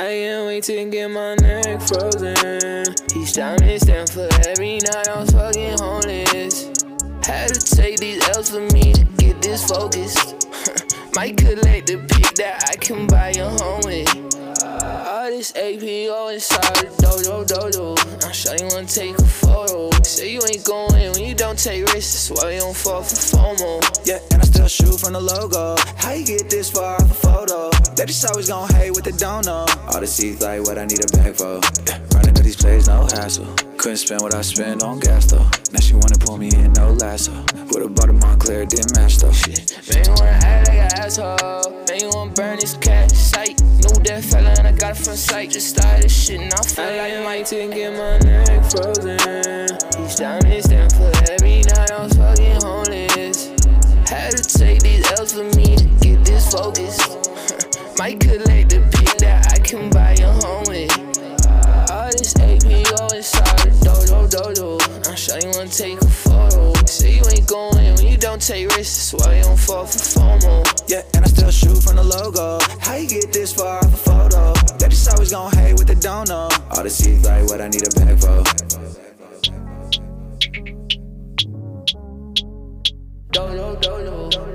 I can't wait to get my neck frozen. He's down in Stanford every night, I was fucking homeless. Had to take these L's for me to get this focused. Might collect the pick that I can buy your home with. All this APO inside the dojo. I'm sure you wanna take a photo. Say you ain't going when you don't take risks. That's why you don't fall for FOMO. Yeah, and I still shoot from the logo. How you get this far off a photo? They just always gon' hate what they don't know. All the seeds like what I need a bag for. Running to these plays, no hassle. Couldn't spend what I spend on gas though. Now she wanna pull me in, no lasso. Would've bought a Montclair, didn't match though. Shit, man, you wanna act like an asshole. Man, you wanna burn this cat sight. Knew that fella and I got it from sight. Just started shit and I feel like to get my neck frozen. He's down in Stanford every night, I was fucking homeless. Had to take these L's for me to get this focused. Might collect the pick that I can buy your home with. All this APO inside the dojo. I'm sure you wanna take a photo. Say you ain't going when you don't take risks. That's why you don't fall for FOMO. Yeah, and I still shoot from the logo. How you get this far off a photo? They just always gon' hate what they don't know. All this seeds like what I need a bag for. Dojo, dojo, dojo.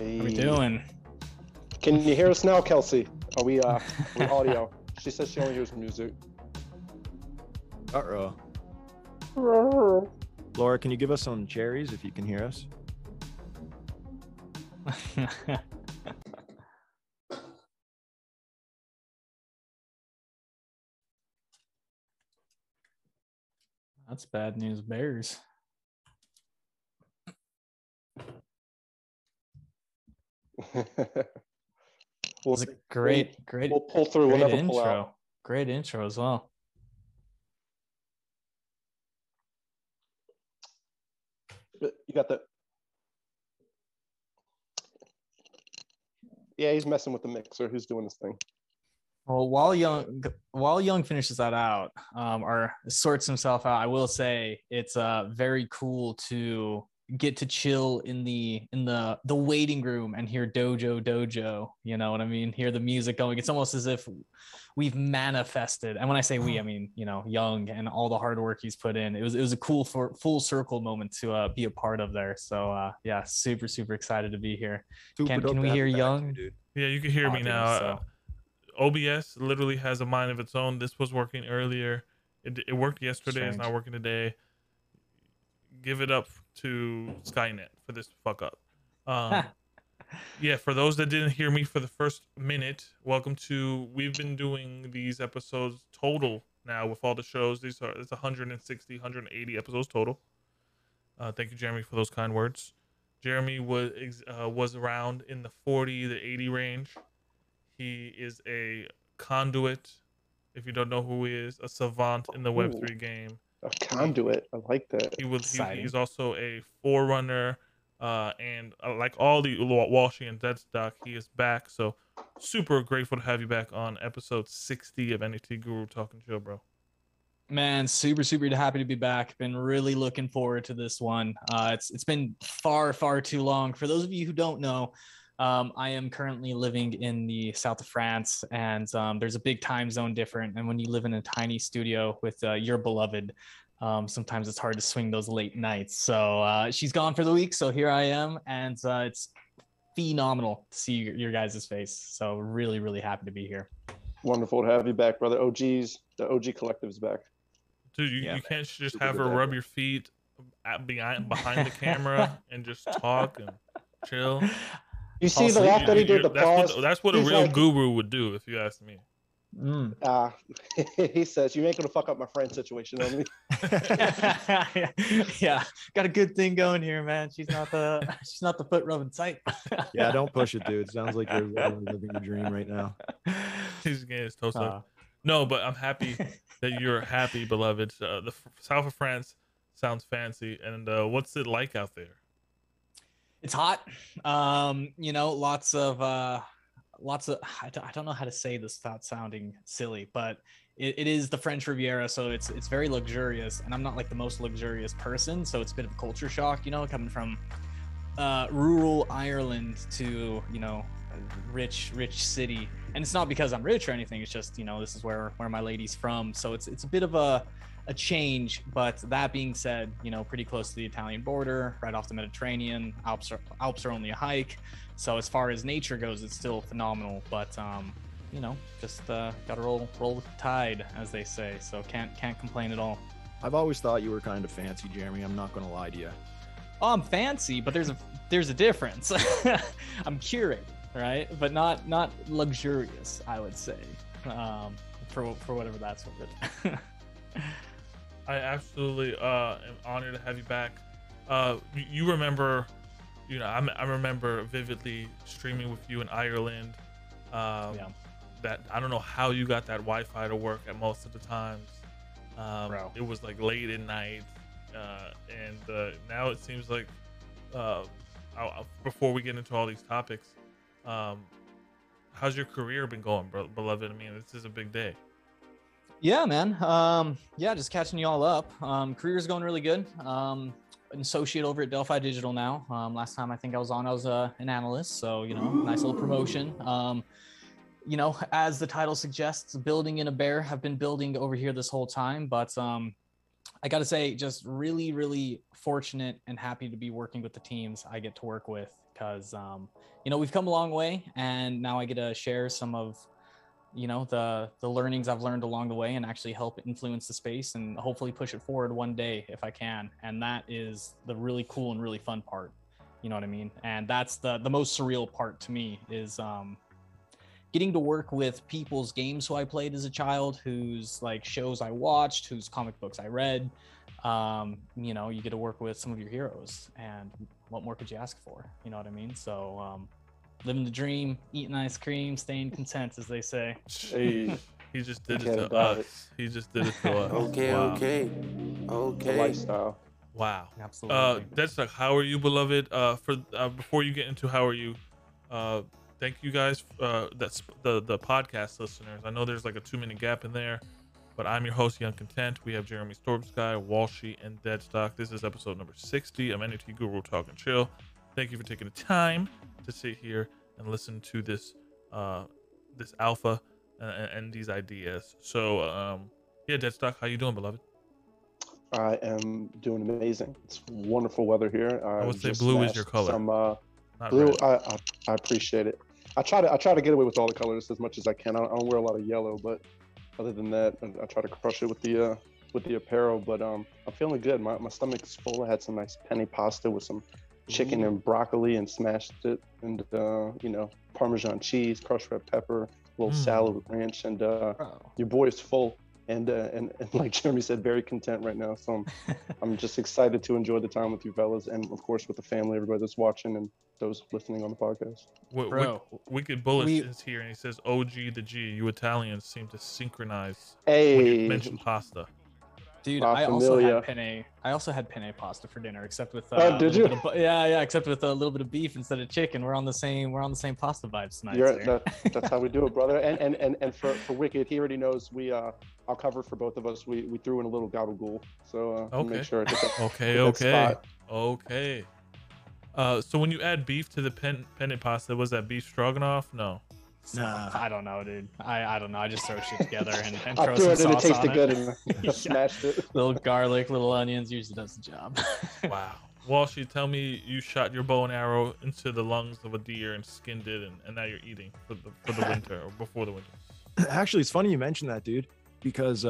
Hey. What are we doing? Can you hear us now, Kelsey? Are we we're audio? She says she only hears music. Uh-oh. Laura, can you give us some cherries if you can hear us? That's bad news, bears. Well, it's a great. We'll pull through. We'll never intro. Pull out. Great intro as well. You got the. Yeah, he's messing with the mixer. Who's doing this thing? Well, while Young finishes that out, or sorts himself out, I will say it's very cool to get to chill in the waiting room and hear dojo, you know what I mean, hear the music going. It's almost as if we've manifested, and when I say we, I mean, you know, Young and all the hard work he's put in. It was a cool full circle moment to be a part of there. So yeah, super excited to be here. Can we hear Young? Yeah, you can hear me now. So. OBS literally has a mind of its own. This was working earlier. It worked yesterday. Strange. It's not working today. Give it up to Skynet for this fuck up. Yeah, for those that didn't hear me for the first minute, welcome to, we've been doing these episodes total now with all the shows. These are, it's 160, 180 episodes total. Thank you, Jeremy, for those kind words. Jeremy was around in the 40, the 80 range. He is a conduit. If you don't know who he is, a savant in the Web3 game. A conduit. I like that. He's also a forerunner. And like all the Walshy and Dead Stock, he is back. So super grateful to have you back on episode 60 of NFT Guru Talking Chill, bro. Man, super, super happy to be back. Been really looking forward to this one. It's been far, far too long. For those of you who don't know, I am currently living in the south of France, and there's a big time zone difference. And when you live in a tiny studio with your beloved, sometimes it's hard to swing those late nights. So she's gone for the week. So here I am, and it's phenomenal to see your guys' face. So really, really happy to be here. Wonderful to have you back, brother. OGs, the OG collective's back. Dude, you can't just have her rub your feet behind the camera and just talk and chill. You see the laugh that he did, the pause. That's what a real guru would do, if you ask me. He says, you ain't going to fuck up my friend situation, homie. Yeah, got a good thing going here, man. She's not the foot rubbing type. Yeah, don't push it, dude. It sounds like you're living your dream right now. She's getting his toast up. No, but I'm happy that you're happy, beloved. The south of France sounds fancy. And what's it like out there? It's hot. You know, lots of, I don't know how to say this without sounding silly, but it is the French Riviera. So it's very luxurious, and I'm not like the most luxurious person. So it's a bit of a culture shock, you know, coming from rural Ireland to, you know, rich city. And it's not because I'm rich or anything. It's just, you know, this is where my lady's from. So it's a bit of a change. But that being said, you know, pretty close to the Italian border, right off the Mediterranean. Alps are only a hike. So as far as nature goes, it's still phenomenal. But you know, just gotta roll with the tide, as they say. So can't complain at all. I've always thought you were kind of fancy, Jeremy. I'm not gonna lie to you. Oh, I'm fancy, but there's a difference. I'm curated, right? But not luxurious, I would say, for whatever that's worth. I absolutely am honored to have you back. You remember, you know, I remember vividly streaming with you in Ireland. That I don't know how you got that Wi-Fi to work at most of the times. It was like late at night, and now it seems like before we get into all these topics, how's your career been going, bro, beloved? I mean, this is a big day. Yeah, man. Just catching you all up. Career's going really good. An associate over at Delphi Digital now. Last time I think I was on, I was an analyst. So, you know, nice little promotion. You know, as the title suggests, building in a bear. Have been building over here this whole time. But I got to say, just really, really fortunate and happy to be working with the teams I get to work with. Because, you know, we've come a long way, and now I get to share some of, you know, the learnings I've learned along the way, and actually help influence the space and hopefully push it forward one day if I can. And that is the really cool and really fun part. You know what I mean? And that's the most surreal part to me, is getting to work with people's games who I played as a child, whose like shows I watched, whose comic books I read. You know, you get to work with some of your heroes, and what more could you ask for? You know what I mean? So living the dream, eating ice cream, staying content, as they say. Hey, he just did it to us. He just did it to us. Okay. The lifestyle. Wow. Absolutely. That's like, how are you, beloved? Before you get into how are you, thank you guys. That's the podcast listeners. I know there's like a 2-minute gap in there, but I'm your host, Young Content. We have Jeremy Stormsky, Walshy, and Deadstock. This is episode number 60 of NFT Guru Talk and Chill. Thank you for taking the time to sit here and listen to this this alpha and these ideas. So yeah, Deadstock, how you doing, beloved? I am doing amazing. It's wonderful weather here. I would say blue is your color. Blue. I appreciate it. I try to get away with all the colors as much as I can. I don't wear a lot of yellow, but other than that, I try to crush it with the with the apparel, but I'm feeling good. My stomach's full. I had some nice penne pasta with some chicken and broccoli and smashed it, and you know, Parmesan cheese, crushed red pepper, a little salad with ranch, and your boy is full. And like Jeremy said, very content right now. So I'm just excited to enjoy the time with you fellas, and of course with the family, everybody that's watching and those listening on the podcast. Bro, Wicked Bullet is here, and he says, "OG the G, you Italians seem to synchronize when you mention pasta." Dude, I also had penne. I also had penne pasta for dinner, except with did you? Except with a little bit of beef instead of chicken. We're on the same pasta vibes tonight. That's how we do it, brother. And for Wicked, he already knows we. I'll cover for both of us. We threw in a little gabagool, so okay. Make sure. Okay. So when you add beef to the penne pasta, was that beef stroganoff? No. Nah, I don't know, dude. I don't know. I just throw shit together and throw some sauce on it. It tasted good and smashed it. Little garlic, little onions, usually does the job. Wow. Walsh, you tell me you shot your bow and arrow into the lungs of a deer and skinned it, and now you're eating for the winter or before the winter. Actually, it's funny you mentioned that, dude, because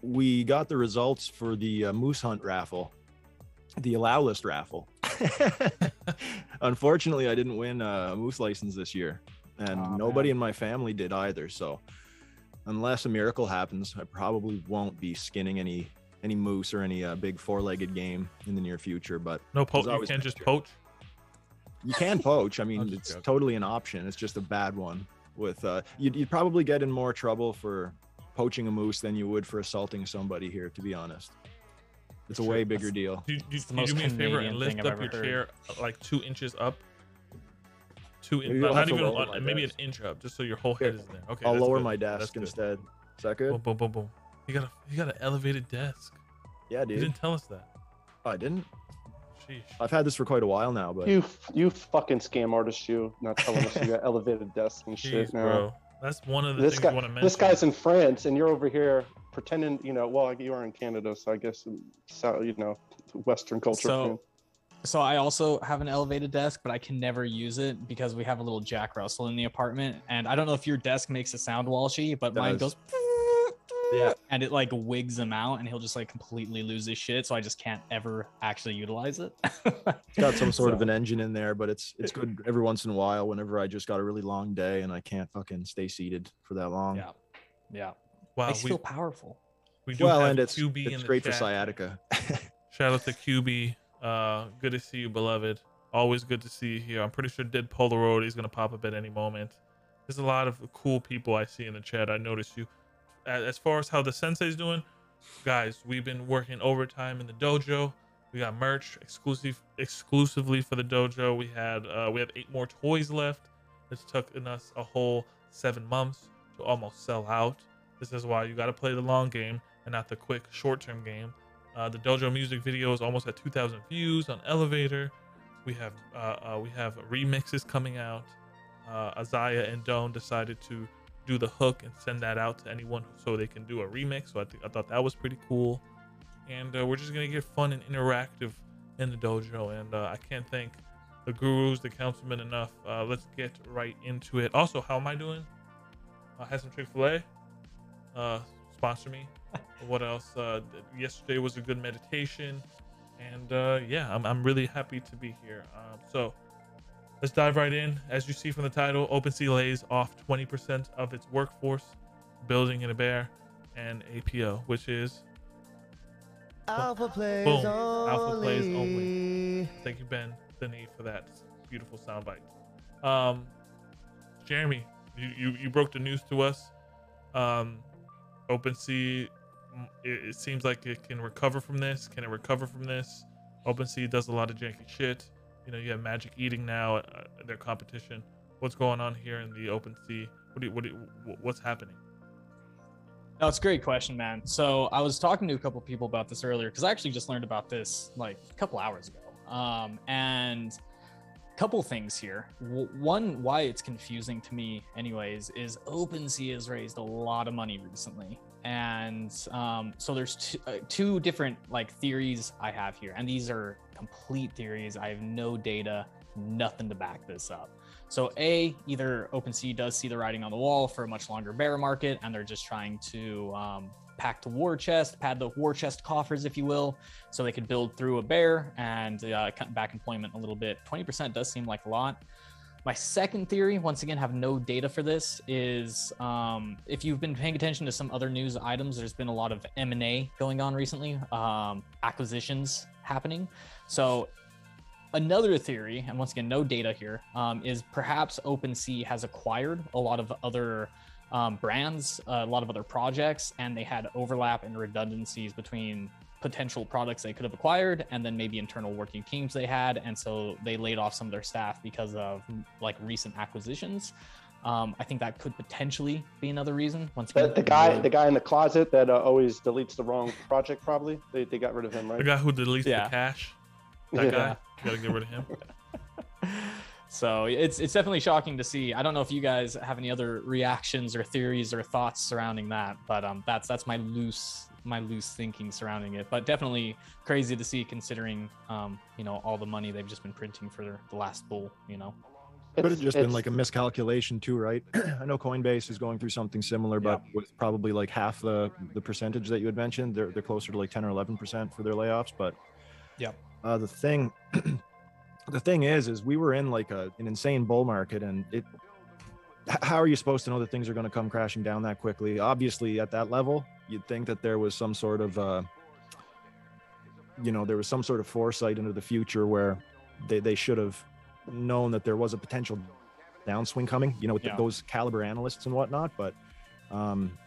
we got the results for the moose hunt raffle, the allow list raffle. Unfortunately, I didn't win a moose license this year. And nobody in my family did either. So unless a miracle happens, I probably won't be skinning any moose or any big four-legged game in the near future. But no poach. You can't just poach. You can poach. I mean, it's totally an option. It's just a bad one. With you'd probably get in more trouble for poaching a moose than you would for assaulting somebody here, to be honest. It's a way bigger deal. Do you do me a favor and lift up your chair like 2 inches up? 2 inches, not even maybe an inch up, just so your whole head is there. Okay, I'll lower my desk instead. Is that good? Boom. You got an elevated desk. Yeah, dude. You didn't tell us that. I didn't. Sheesh. I've had this for quite a while now, but you fucking scam artist, you not telling us you got elevated desks and shit now. Bro. That's one of the things you want to mention. This guy's in France, and you're over here pretending. You know, well, you are in Canada, so I guess you know, Western culture. So I also have an elevated desk, but I can never use it because we have a little Jack Russell in the apartment. And I don't know if your desk makes a sound, Walshy, but mine goes and it like wigs him out and he'll just like completely lose his shit. So I just can't ever actually utilize it. It's got some sort of an engine in there, but it's good every once in a while whenever I just got a really long day and I can't fucking stay seated for that long. Yeah. Wow. It's still powerful. We do have and QB it's great for sciatica. Shout out to QB. Good to see you, beloved. Always good to see you here. I'm pretty sure Dead Polaroid is going to pop up at any moment. There's a lot of cool people I see in the chat. I noticed you. As far as how the sensei's doing, guys, we've been working overtime in the dojo. We got merch exclusively for the dojo. We have 8 more toys left. It's taken us a whole 7 months to almost sell out. This is why you got to play the long game and not the quick short-term game. The dojo music video is almost at 2,000 views on Elevator. We have remixes coming out. Azaya and Don decided to do the hook and send that out to anyone so they can do a remix. So I thought that was pretty cool. And we're just gonna get fun and interactive in the dojo. And I can't thank the gurus, the councilmen enough. Let's get right into it. Also, how am I doing? I had some Chick-fil-A. Sponsor me. What else? Yesterday was a good meditation, and I'm really happy to be here. So let's dive right in. As you see from the title, OpenSea lays off 20% of its workforce, building in a bear and APO, which is alpha plays only. Thank you, Ben Denis, for that beautiful soundbite. Jeremy, you broke the news to us. OpenSea, it seems like it can recover from this. Can it recover from this? OpenSea does a lot of janky shit. You know, you have Magic eating now their competition. What's going on here in the OpenSea? What's happening? No, it's a great question, man. So I was talking to a couple people about this earlier because I actually just learned about this like a couple hours ago. And a couple things here. One, why it's confusing to me, anyways, is OpenSea has raised a lot of money recently. And so there's two different like theories I have here, and these are complete theories. I have no data, nothing to back this up. So either OpenSea does see the writing on the wall for a much longer bear market, and they're just trying to packed war chest, pad the war chest coffers, if you will, so they could build through a bear and cut back employment a little bit. 20% does seem like a lot. My second theory, once again, have no data for this, is if you've been paying attention to some other news items, there's been a lot of M&A going on recently, acquisitions happening. So another theory, and once again, no data here, is perhaps OpenSea has acquired a lot of other brands, a lot of other projects, and they had overlap and redundancies between potential products they could have acquired and then maybe internal working teams they had, and so they laid off some of their staff because of like recent acquisitions. I think that could potentially be another reason. Once again, the guy in the closet that always deletes the wrong project, probably they got rid of him, right? The guy who deletes the cache, that guy, you gotta get rid of him. So it's definitely shocking to see. I don't know if you guys have any other reactions or theories or thoughts surrounding that, but that's my loose thinking surrounding it, but definitely crazy to see considering you know, all the money they've just been printing for the last bull, you know. Could have just been like a miscalculation too, right? I know Coinbase is going through something similar, but with probably like half the percentage that you had mentioned, they're closer to like 10 or 11% for their layoffs. But the thing is we were in like an insane bull market, and how are you supposed to know that things are going to come crashing down that quickly? Obviously at that level, you'd think that there was some sort of, foresight into the future where they should have known that there was a potential downswing coming, you know, with those caliber analysts and whatnot. But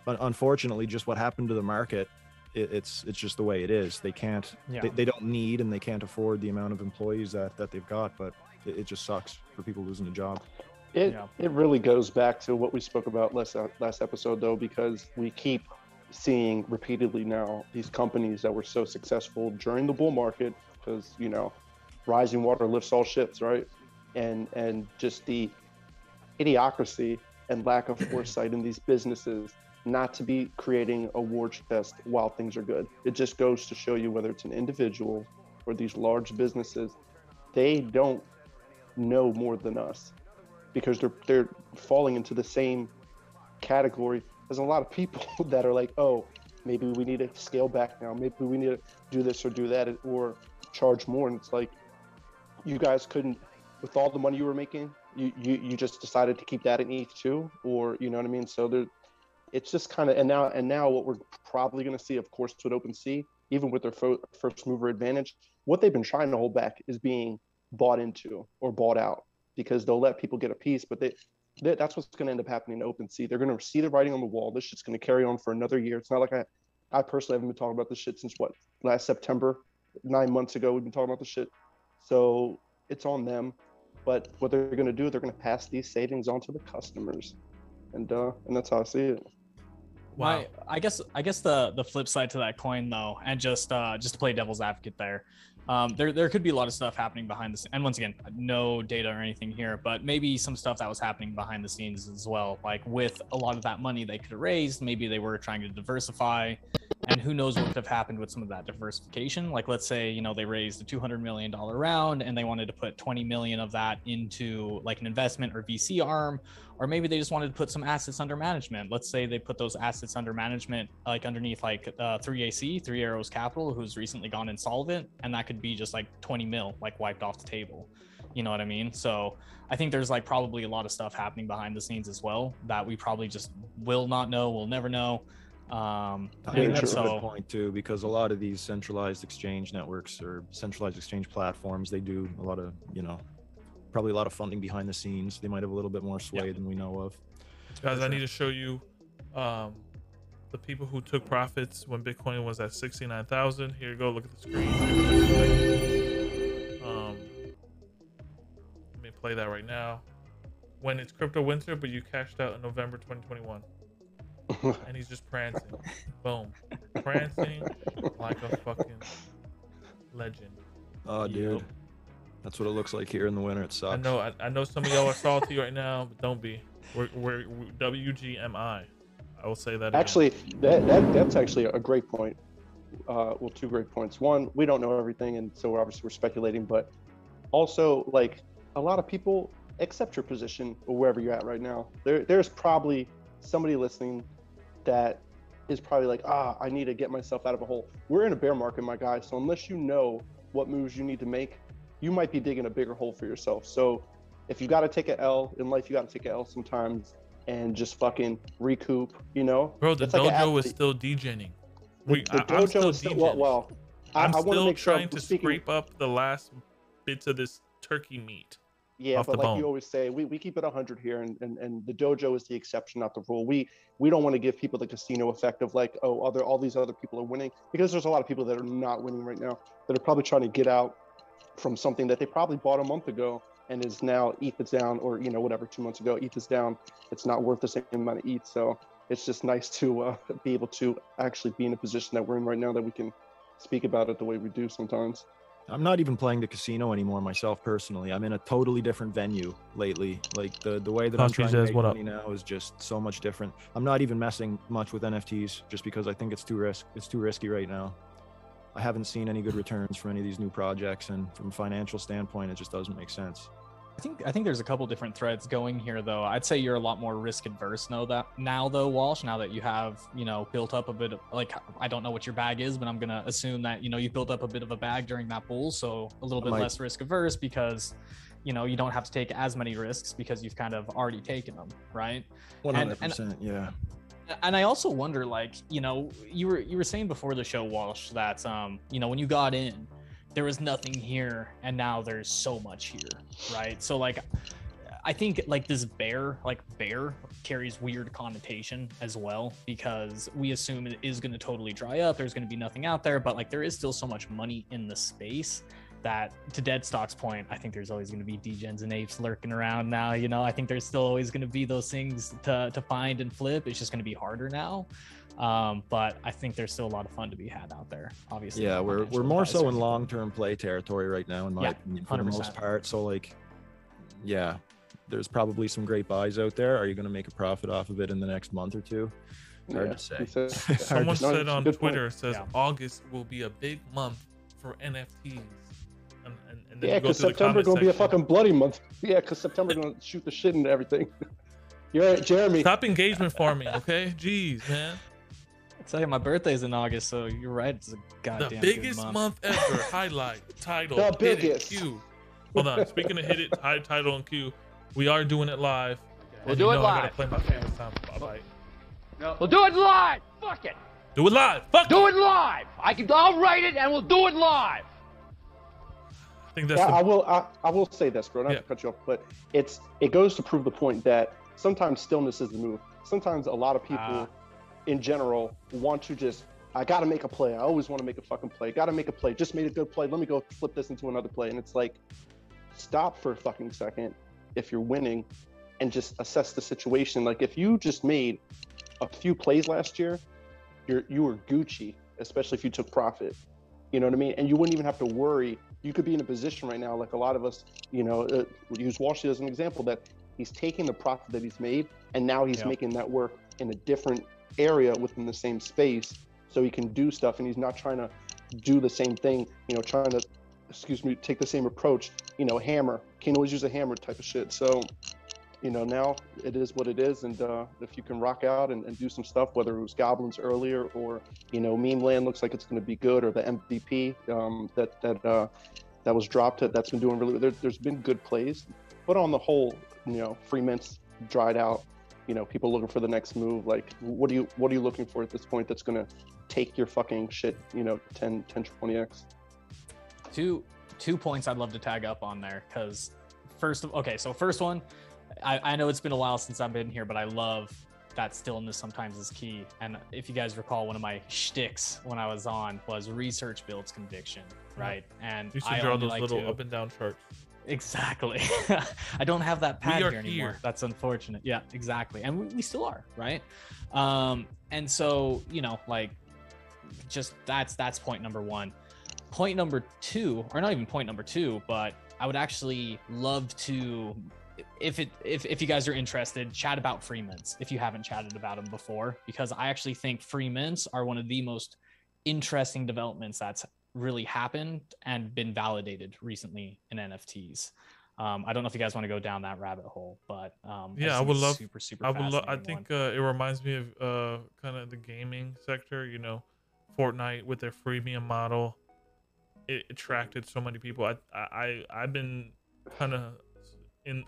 unfortunately, just what happened to the market, it's just the way it is. They can't, they don't need, and they can't afford the amount of employees that they've got, but it just sucks for people losing a job. It really goes back to what we spoke about last episode, though, because we keep seeing repeatedly now these companies that were so successful during the bull market, because, you know, rising water lifts all ships, right? And just the idiocracy and lack of foresight in these businesses not to be creating a war chest while things are good. It just goes to show you, whether it's an individual or these large businesses, they don't know more than us, because they're falling into the same category. There's a lot of people that are like, oh, maybe we need to scale back now. Maybe we need to do this or do that or charge more. And it's like, you guys couldn't, with all the money you were making, you just decided to keep that in ETH too, or you know what I mean? So it's just kind of, and now what we're probably going to see, of course, with OpenSea, even with their first mover advantage, what they've been trying to hold back is being bought into or bought out, because they'll let people get a piece, but that's what's going to end up happening in OpenSea. They're going to see the writing on the wall. This shit's going to carry on for another year. It's not like I personally haven't been talking about this shit since last September, 9 months ago, we've been talking about this shit. So it's on them, but what they're going to do, they're going to pass these savings on to the customers. And that's how I see it. Wow. I guess the flip side to that coin, though, and just to play devil's advocate there, there could be a lot of stuff happening behind the scenes. And once again, no data or anything here, but maybe some stuff that was happening behind the scenes as well. Like with a lot of that money they could have raised, maybe they were trying to diversify, and who knows what could have happened with some of that diversification. Like, let's say, you know, they raised a $200 million round and they wanted to put 20 million of that into like an investment or VC arm, or maybe they just wanted to put some assets under management. Let's say they put those assets under management, like underneath, like 3 Arrows Capital, who's recently gone insolvent. And that could be just like 20 mil, like wiped off the table. You know what I mean? So I think there's like probably a lot of stuff happening behind the scenes as well that we probably just will not know. We'll never know. I mean, that's a good point too, because a lot of these centralized exchange networks or centralized exchange platforms, they do a lot of, you know, probably a lot of funding behind the scenes. They might have a little bit more sway than we know of. Guys, I need to show you the people who took profits when Bitcoin was at 69,000. Here you go. Look at the screen. Let me play that right now. When it's crypto winter, but you cashed out in November 2021. And he's just prancing, boom, prancing like a fucking legend. Oh, dude, that's what it looks like here in the winter. It sucks. I know. I know some of y'all are salty right now, but don't be. We're WGMI. I will say that. Actually, that's actually a great point. Well, two great points. One, we don't know everything, and so we're obviously speculating. But also, like, a lot of people accept your position or wherever you're at right now. There's probably somebody listening that is probably like, I need to get myself out of a hole. We're in a bear market, my guy. So unless you know what moves you need to make, you might be digging a bigger hole for yourself. So if you got to take an L in life, you got to take an L sometimes and just fucking recoup, you know? Bro, the dojo is still degening. I'm still trying to scrape up the last bits of this turkey meat. Yeah, but like you always say, we keep it 100 here, and the dojo is the exception, not the rule. We don't want to give people the casino effect of like, oh, all these other people are winning, because there's a lot of people that are not winning right now that are probably trying to get out from something that they probably bought a month ago and is now ETH is down, or you know, whatever, 2 months ago ETH is down. It's not worth the same amount of ETH. So it's just nice to be able to actually be in a position that we're in right now that we can speak about it the way we do sometimes. I'm not even playing the casino anymore myself personally. I'm in a totally different venue lately. Like the way that I'm trying to make money now is just so much different. I'm not even messing much with NFTs just because I think it's too risky right now. I haven't seen any good returns from any of these new projects, and from a financial standpoint, it just doesn't make sense. I think there's a couple different threads going here, though. I'd say you're a lot more risk adverse now, though, Walsh, now that you have, you know, built up a bit of, like, I don't know what your bag is, but I'm going to assume that, you know, you built up a bit of a bag during that bull. So a little bit less risk averse because, you know, you don't have to take as many risks because you've kind of already taken them. Right. 100%. Yeah. And I also wonder, like, you know, you were saying before the show, Walsh, that, you know, when you got in, there was nothing here, and now there's so much here, right? So like, I think like this bear carries weird connotation as well, because we assume it is going to totally dry up. There's going to be nothing out there, but like there is still so much money in the space that, to Deadstock's point, I think there's always going to be degens and apes lurking around now. You know, I think there's still always going to be those things to find and flip. It's just going to be harder now. But I think there's still a lot of fun to be had out there, obviously. Yeah, we're more so in long-term play territory right now, in my opinion, for the most part. So like, yeah, there's probably some great buys out there. Are you going to make a profit off of it in the next month or two? Hard to say. Someone said on Twitter, says August will be a big month for NFTs. And then because September going to be a fucking bloody month. Yeah, because September going to shoot the shit into everything. You're right, Jeremy. Stop engagement farming, okay? Jeez, man. It's like my birthday's in August, so you're right. It's a goddamn good month. The biggest month ever. Highlight, title, the biggest. Hit it, cue. Hold on. Speaking of hit it, title, and cue, we are doing it live. We'll do it live. I gotta play my favorite song. Bye-bye. No. We'll do it live. Fuck it. Do it live. Fuck it. Do it live. I'll write it, and we'll do it live. I think that's. Yeah, I will say this, bro. Not to cut you off, but it goes to prove the point that sometimes stillness is the move. Sometimes a lot of people. In general want to just, I gotta make a play. I always want to make a fucking play. Gotta make a play. Just made a good play. Let me go flip this into another play. And it's like, stop for a fucking second if you're winning and just assess the situation. Like if you just made a few plays last year, you were Gucci, especially if you took profit. You know what I mean? And you wouldn't even have to worry. You could be in a position right now, like a lot of us, you know, we use Walsh as an example, that he's taking the profit that he's made, and now he's making that work in a different area within the same space, so he can do stuff, and he's not trying to do the same thing, you know, trying to, excuse me, take the same approach, you know, hammer, can't always use a hammer type of shit. So, you know, now it is what it is, and if you can rock out and do some stuff, whether it was Goblins earlier or, you know, Meme Land looks like it's going to be good, or the MVP that was dropped, that's been doing really, there's been good plays, but on the whole, you know, free mints dried out. You know, people looking for the next move. Like, what are you looking for at this point that's gonna take your fucking shit, you know, 10, 20x? Two points I'd love to tag up on there, because first one, I know it's been a while since I've been here, but I love that stillness sometimes is key. And if you guys recall, one of my shticks when I was on was research builds conviction, right? And you should draw those little up and down charts. Exactly. I don't have that pad here anymore. That's unfortunate. Yeah, exactly. And we still are, right? And so, you know, like, just that's point number one. Point number two, or not even point number two, but I would actually love to, if you guys are interested, chat about free mints if you haven't chatted about them before, because I actually think free mints are one of the most interesting developments that's really happened and been validated recently in NFTs. I don't know if you guys want to go down that rabbit hole, but yeah, I would love. Super I would love. I think it reminds me of kind of the gaming sector. You know, Fortnite with their freemium model, it attracted so many people. I've been kind of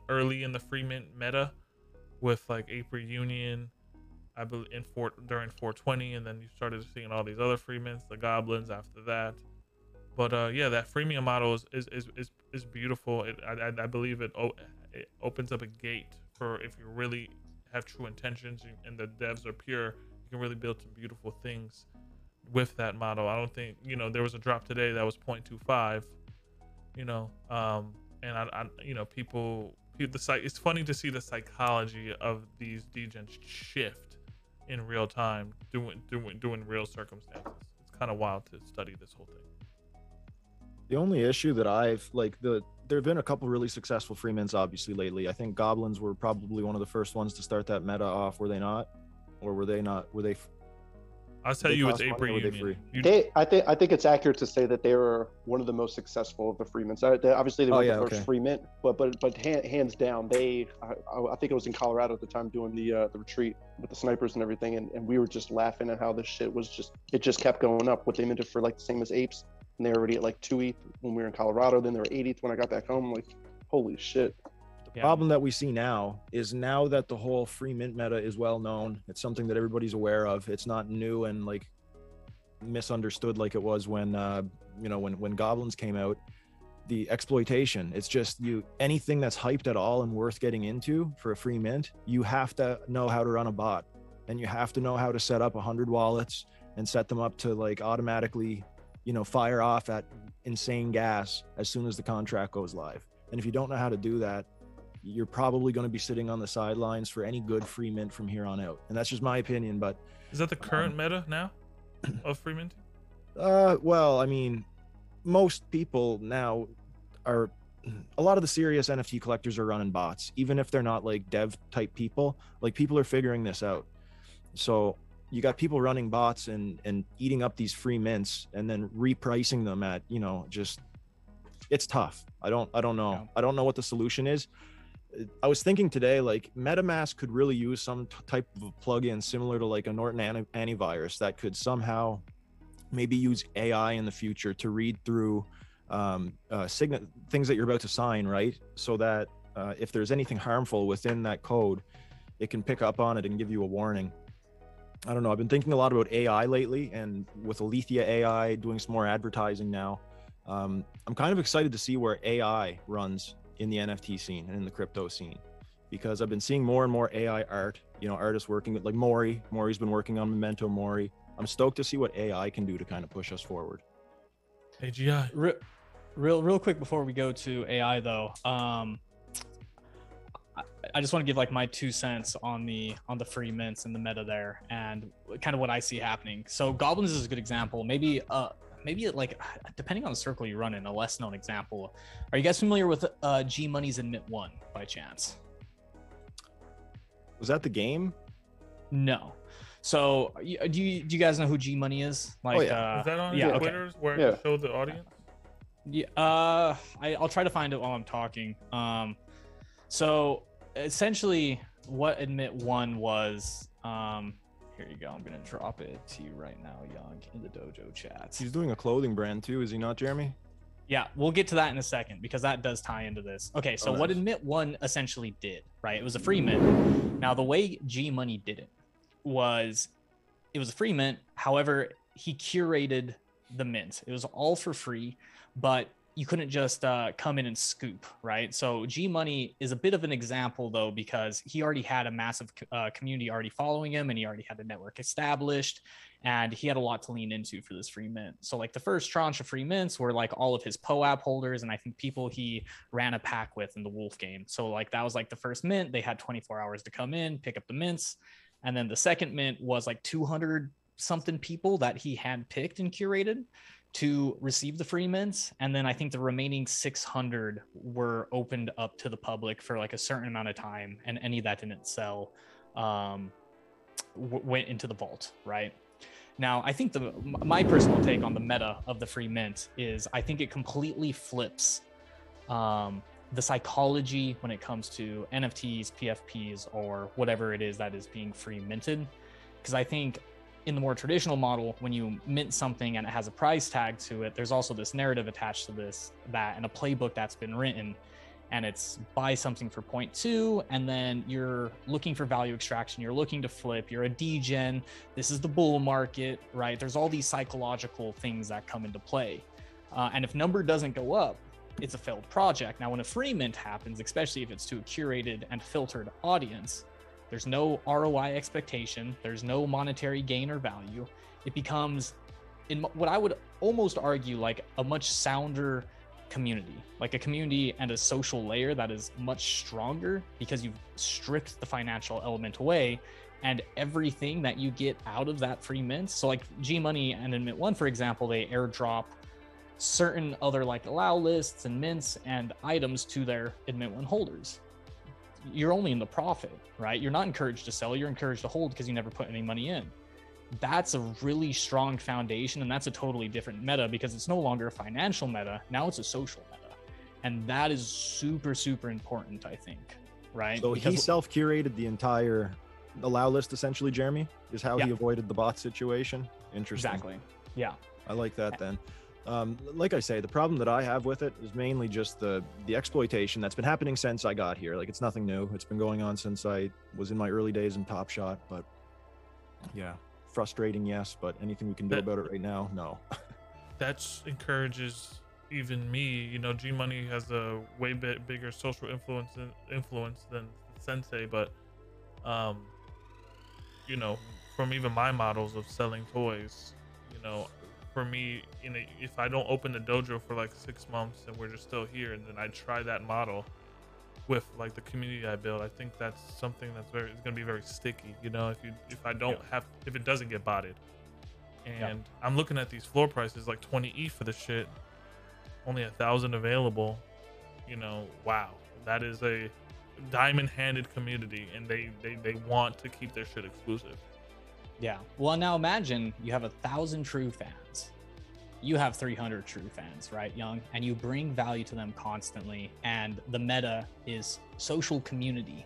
early in the freemium meta with like Aper Union, I believe during 420, and then you started seeing all these other freemiums, the Goblins after that. But yeah, that freemium model is beautiful. I believe it opens up a gate for, if you really have true intentions and the devs are pure, you can really build some beautiful things with that model. I don't think, you know, there was a drop today that was 0.25, you know, and I you know, people it's funny to see the psychology of these degens shift in real time, doing real circumstances. It's kind of wild to study this whole thing. The only issue that I've there have been a couple really successful freemiums obviously lately. I think Goblins were probably one of the first ones to start that meta off. Were they not? Or were they not? Were they? I'll tell you, it's April Union. I think it's accurate to say that they were one of the most successful of the freemiums. Obviously, they were the first freemium, but hands down, they. I think it was in Colorado at the time doing the retreat with the snipers and everything, and we were just laughing at how this shit was just kept going up. What they meant for like the same as apes. And they were already at like 2ETH when we were in Colorado. Then they were 8ETH when I got back home. I'm like, holy shit. The problem that we see now is now that the whole free mint meta is well known, it's something that everybody's aware of. It's not new and like misunderstood like it was when you know, when Goblins came out. The exploitation, it's just anything that's hyped at all and worth getting into for a free mint, you have to know how to run a bot, and you have to know how to set up 100 wallets and set them up to like automatically, you know, fire off at insane gas as soon as the contract goes live. And if you don't know how to do that, you're probably going to be sitting on the sidelines for any good free mint from here on out. And that's just my opinion. But is that the current meta now of free minting? Well, I mean, most people now are, a lot of the serious NFT collectors are running bots, even if they're not like dev type people. Like, people are figuring this out. So you got people running bots and eating up these free mints and then repricing them at, you know, just, it's tough. I don't know. Yeah. I don't know what the solution is. I was thinking today, like, MetaMask could really use some type of a plugin similar to like a Norton antivirus that could somehow maybe use AI in the future to read through things that you're about to sign, right? So that if there's anything harmful within that code, it can pick up on it and give you a warning. I don't know. I've been thinking a lot about AI lately, and with Alethea AI doing some more advertising now, I'm kind of excited to see where AI runs in the NFT scene and in the crypto scene, because I've been seeing more and more AI art, you know, artists working with like Mori's been working on Memento Mori. I'm stoked to see what AI can do to kind of push us forward. AGI. Real quick before we go to AI though. I just want to give like my 2 cents on the free mints and the meta there and kind of what I see happening. So Goblins is a good example. Maybe like, depending on the circle you run in, a less known example. Are you guys familiar with G Money's Admit One by chance? Was that the game? No. So do you guys know who G Money is? Like, is that on Twitter where it showed the audience? Yeah. I'll try to find it while I'm talking. So essentially what Admit One was, here you go, I'm gonna drop it to you right now, Young, in the dojo chat. He's doing a clothing brand too, is he not, Jeremy? Yeah, we'll get to that in a second because that does tie into this. Okay, so what Admit One essentially did, right? It was a free mint. Now the way G Money did it was, it was a free mint, however, he curated the mint. It was all for free, but you couldn't just come in and scoop, right? So G Money is a bit of an example though, because he already had a massive community already following him, and he already had a network established, and he had a lot to lean into for this free mint. So like the first tranche of free mints were like all of his POAP holders, and I think people he ran a pack with in the Wolf game. So like that was like the first mint. They had 24 hours to come in, pick up the mints. And then the second mint was like 200 something people that he had picked and curated to receive the free mints. And then I think the remaining 600 were opened up to the public for like a certain amount of time, and any that didn't sell went into the vault, right? Now, I think my personal take on the meta of the free mint is I think it completely flips the psychology when it comes to NFTs, PFPs, or whatever it is that is being free minted. Because I think in the more traditional model, when you mint something and it has a price tag to it, there's also this narrative attached to this, that, and a playbook that's been written, and it's buy something for 0.2, and then you're looking for value extraction, you're looking to flip, you're a degen, this is the bull market, right? There's all these psychological things that come into play. And if number doesn't go up, it's a failed project. Now, when a free mint happens, especially if it's to a curated and filtered audience, there's no ROI expectation, there's no monetary gain or value. It becomes, in what I would almost argue, like a much sounder community, like a community and a social layer that is much stronger, because you've stripped the financial element away and everything that you get out of that free mint. So like G Money and Admit One, for example, they airdrop certain other like allow lists and mints and items to their Admit One holders. You're only in the profit, right? You're not encouraged to sell, you're encouraged to hold because you never put any money in. That's a really strong foundation, and that's a totally different meta, because it's no longer a financial meta, now it's a social meta. And that is super, super important, I think, right? So because he self-curated the entire allow list, essentially, Jeremy, is how he avoided the bot situation. Interesting. Exactly, yeah. I like that then. Like I say, the problem that I have with it is mainly just the exploitation that's been happening since I got here. Like, it's nothing new. It's been going on since I was in my early days in Top Shot, but yeah, frustrating, yes, but anything we can do about it right now, no. That encourages even me. You know, G Money has a way bigger social influence than Sensei, but you know, from even my models of selling toys, you know, for me, if I don't open the dojo for like 6 months and we're just still here, and then I try that model with like the community I build, I think that's something that's it's going to be very sticky. You know, if it doesn't get botted, and I'm looking at these floor prices, like 20E for the shit, only 1,000 available. You know, wow, that is a diamond-handed community, and they want to keep their shit exclusive. Yeah. Well, now imagine you have 1,000 true fans. You have 300 true fans, right, Young? And you bring value to them constantly. And the meta is social community.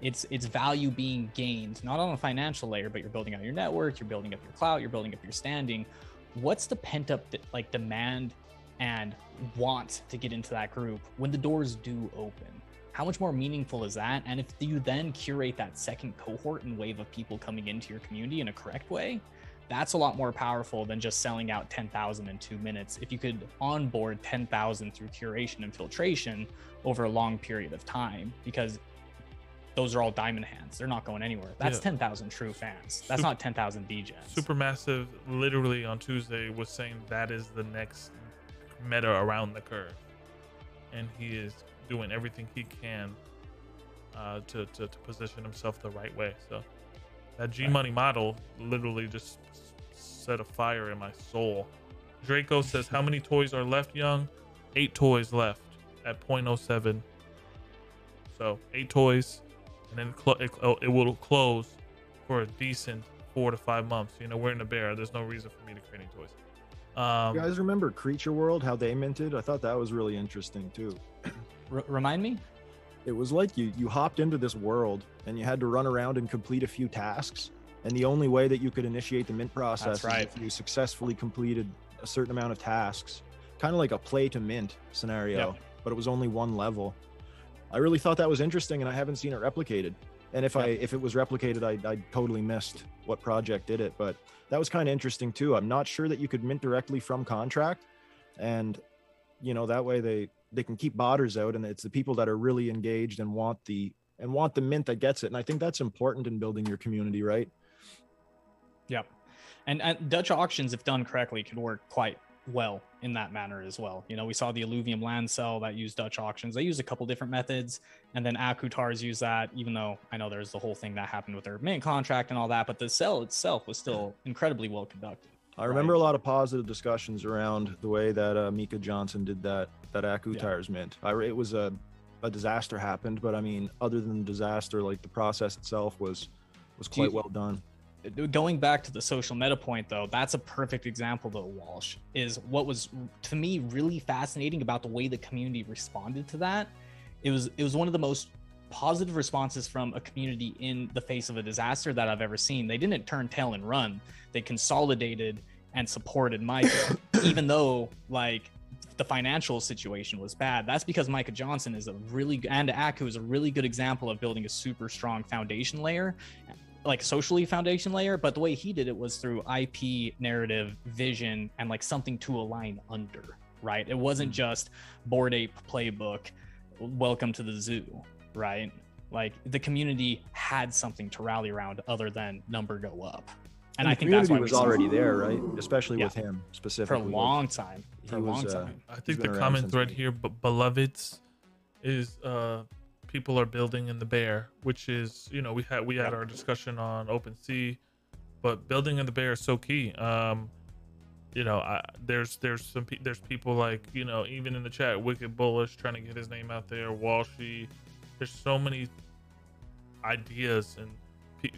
It's value being gained, not on a financial layer, but you're building out your network, you're building up your clout, you're building up your standing. What's the pent up like demand and want to get into that group when the doors do open? How much more meaningful is that? And if you then curate that second cohort and wave of people coming into your community in a correct way, that's a lot more powerful than just selling out 10,000 in 2 minutes. If you could onboard 10,000 through curation and filtration over a long period of time, because those are all diamond hands, they're not going anywhere. That's 10,000 true fans. That's not 10,000 DJs. Supermassive literally on Tuesday was saying that is the next meta around the curve. And he is doing everything he can to position himself the right way. So that G Money model literally just set a fire in my soul. Draco says, how many toys are left, Young? 8 toys left at 0.07. So 8 toys, and then it will close for a decent 4 to 5 months. You know, we're in a bear. There's no reason for me to create any toys. You guys remember Creature World, how they minted? I thought that was really interesting too. Remind me? It was like you hopped into this world and you had to run around and complete a few tasks, and the only way that you could initiate the mint process is if you successfully completed a certain amount of tasks, kind of like a play to mint scenario, but it was only one level. I really thought that was interesting, and I haven't seen it replicated, and if it was replicated, I totally missed what project did it, but that was kind of interesting too. I'm not sure that you could mint directly from contract, and you know, that way they can keep botters out, and it's the people that are really engaged and want the mint that gets it. And I think that's important in building your community, right? Yep. And Dutch auctions, if done correctly, can work quite well in that manner as well. You know, we saw the Alluvium land sell that used Dutch auctions. They used a couple different methods, and then Akutars used that, even though I know there's the whole thing that happened with their mint contract and all that, but the sell itself was still incredibly well conducted. I remember a lot of positive discussions around the way that Mika Johnson did that Akutars mint. It was a disaster happened, but I mean, other than the disaster, like the process itself was quite well done. Going back to the social meta point though, that's a perfect example though, Walsh, is what was to me really fascinating about the way the community responded to that It was one of the most positive responses from a community in the face of a disaster that I've ever seen. They didn't turn tail and run. They consolidated and supported Micah, even though like the financial situation was bad. That's because Mika Johnson is a really, and Aku is a really good example of building a super strong foundation layer, like socially foundation layer. But the way he did it was through IP, narrative, vision, and like something to align under, right? It wasn't just Bored Ape playbook, welcome to the zoo, right? Like the community had something to rally around other than number go up. And I think that's why he was already there, right? Especially with him specifically. For a long time. I think the comment thread here, but Beloveds, is people are building in the bear, which is, you know, we had our discussion on OpenSea, but building in the bear is so key. You know, there's people like, you know, even in the chat, Wicked Bullish trying to get his name out there, Walshy. There's so many ideas, and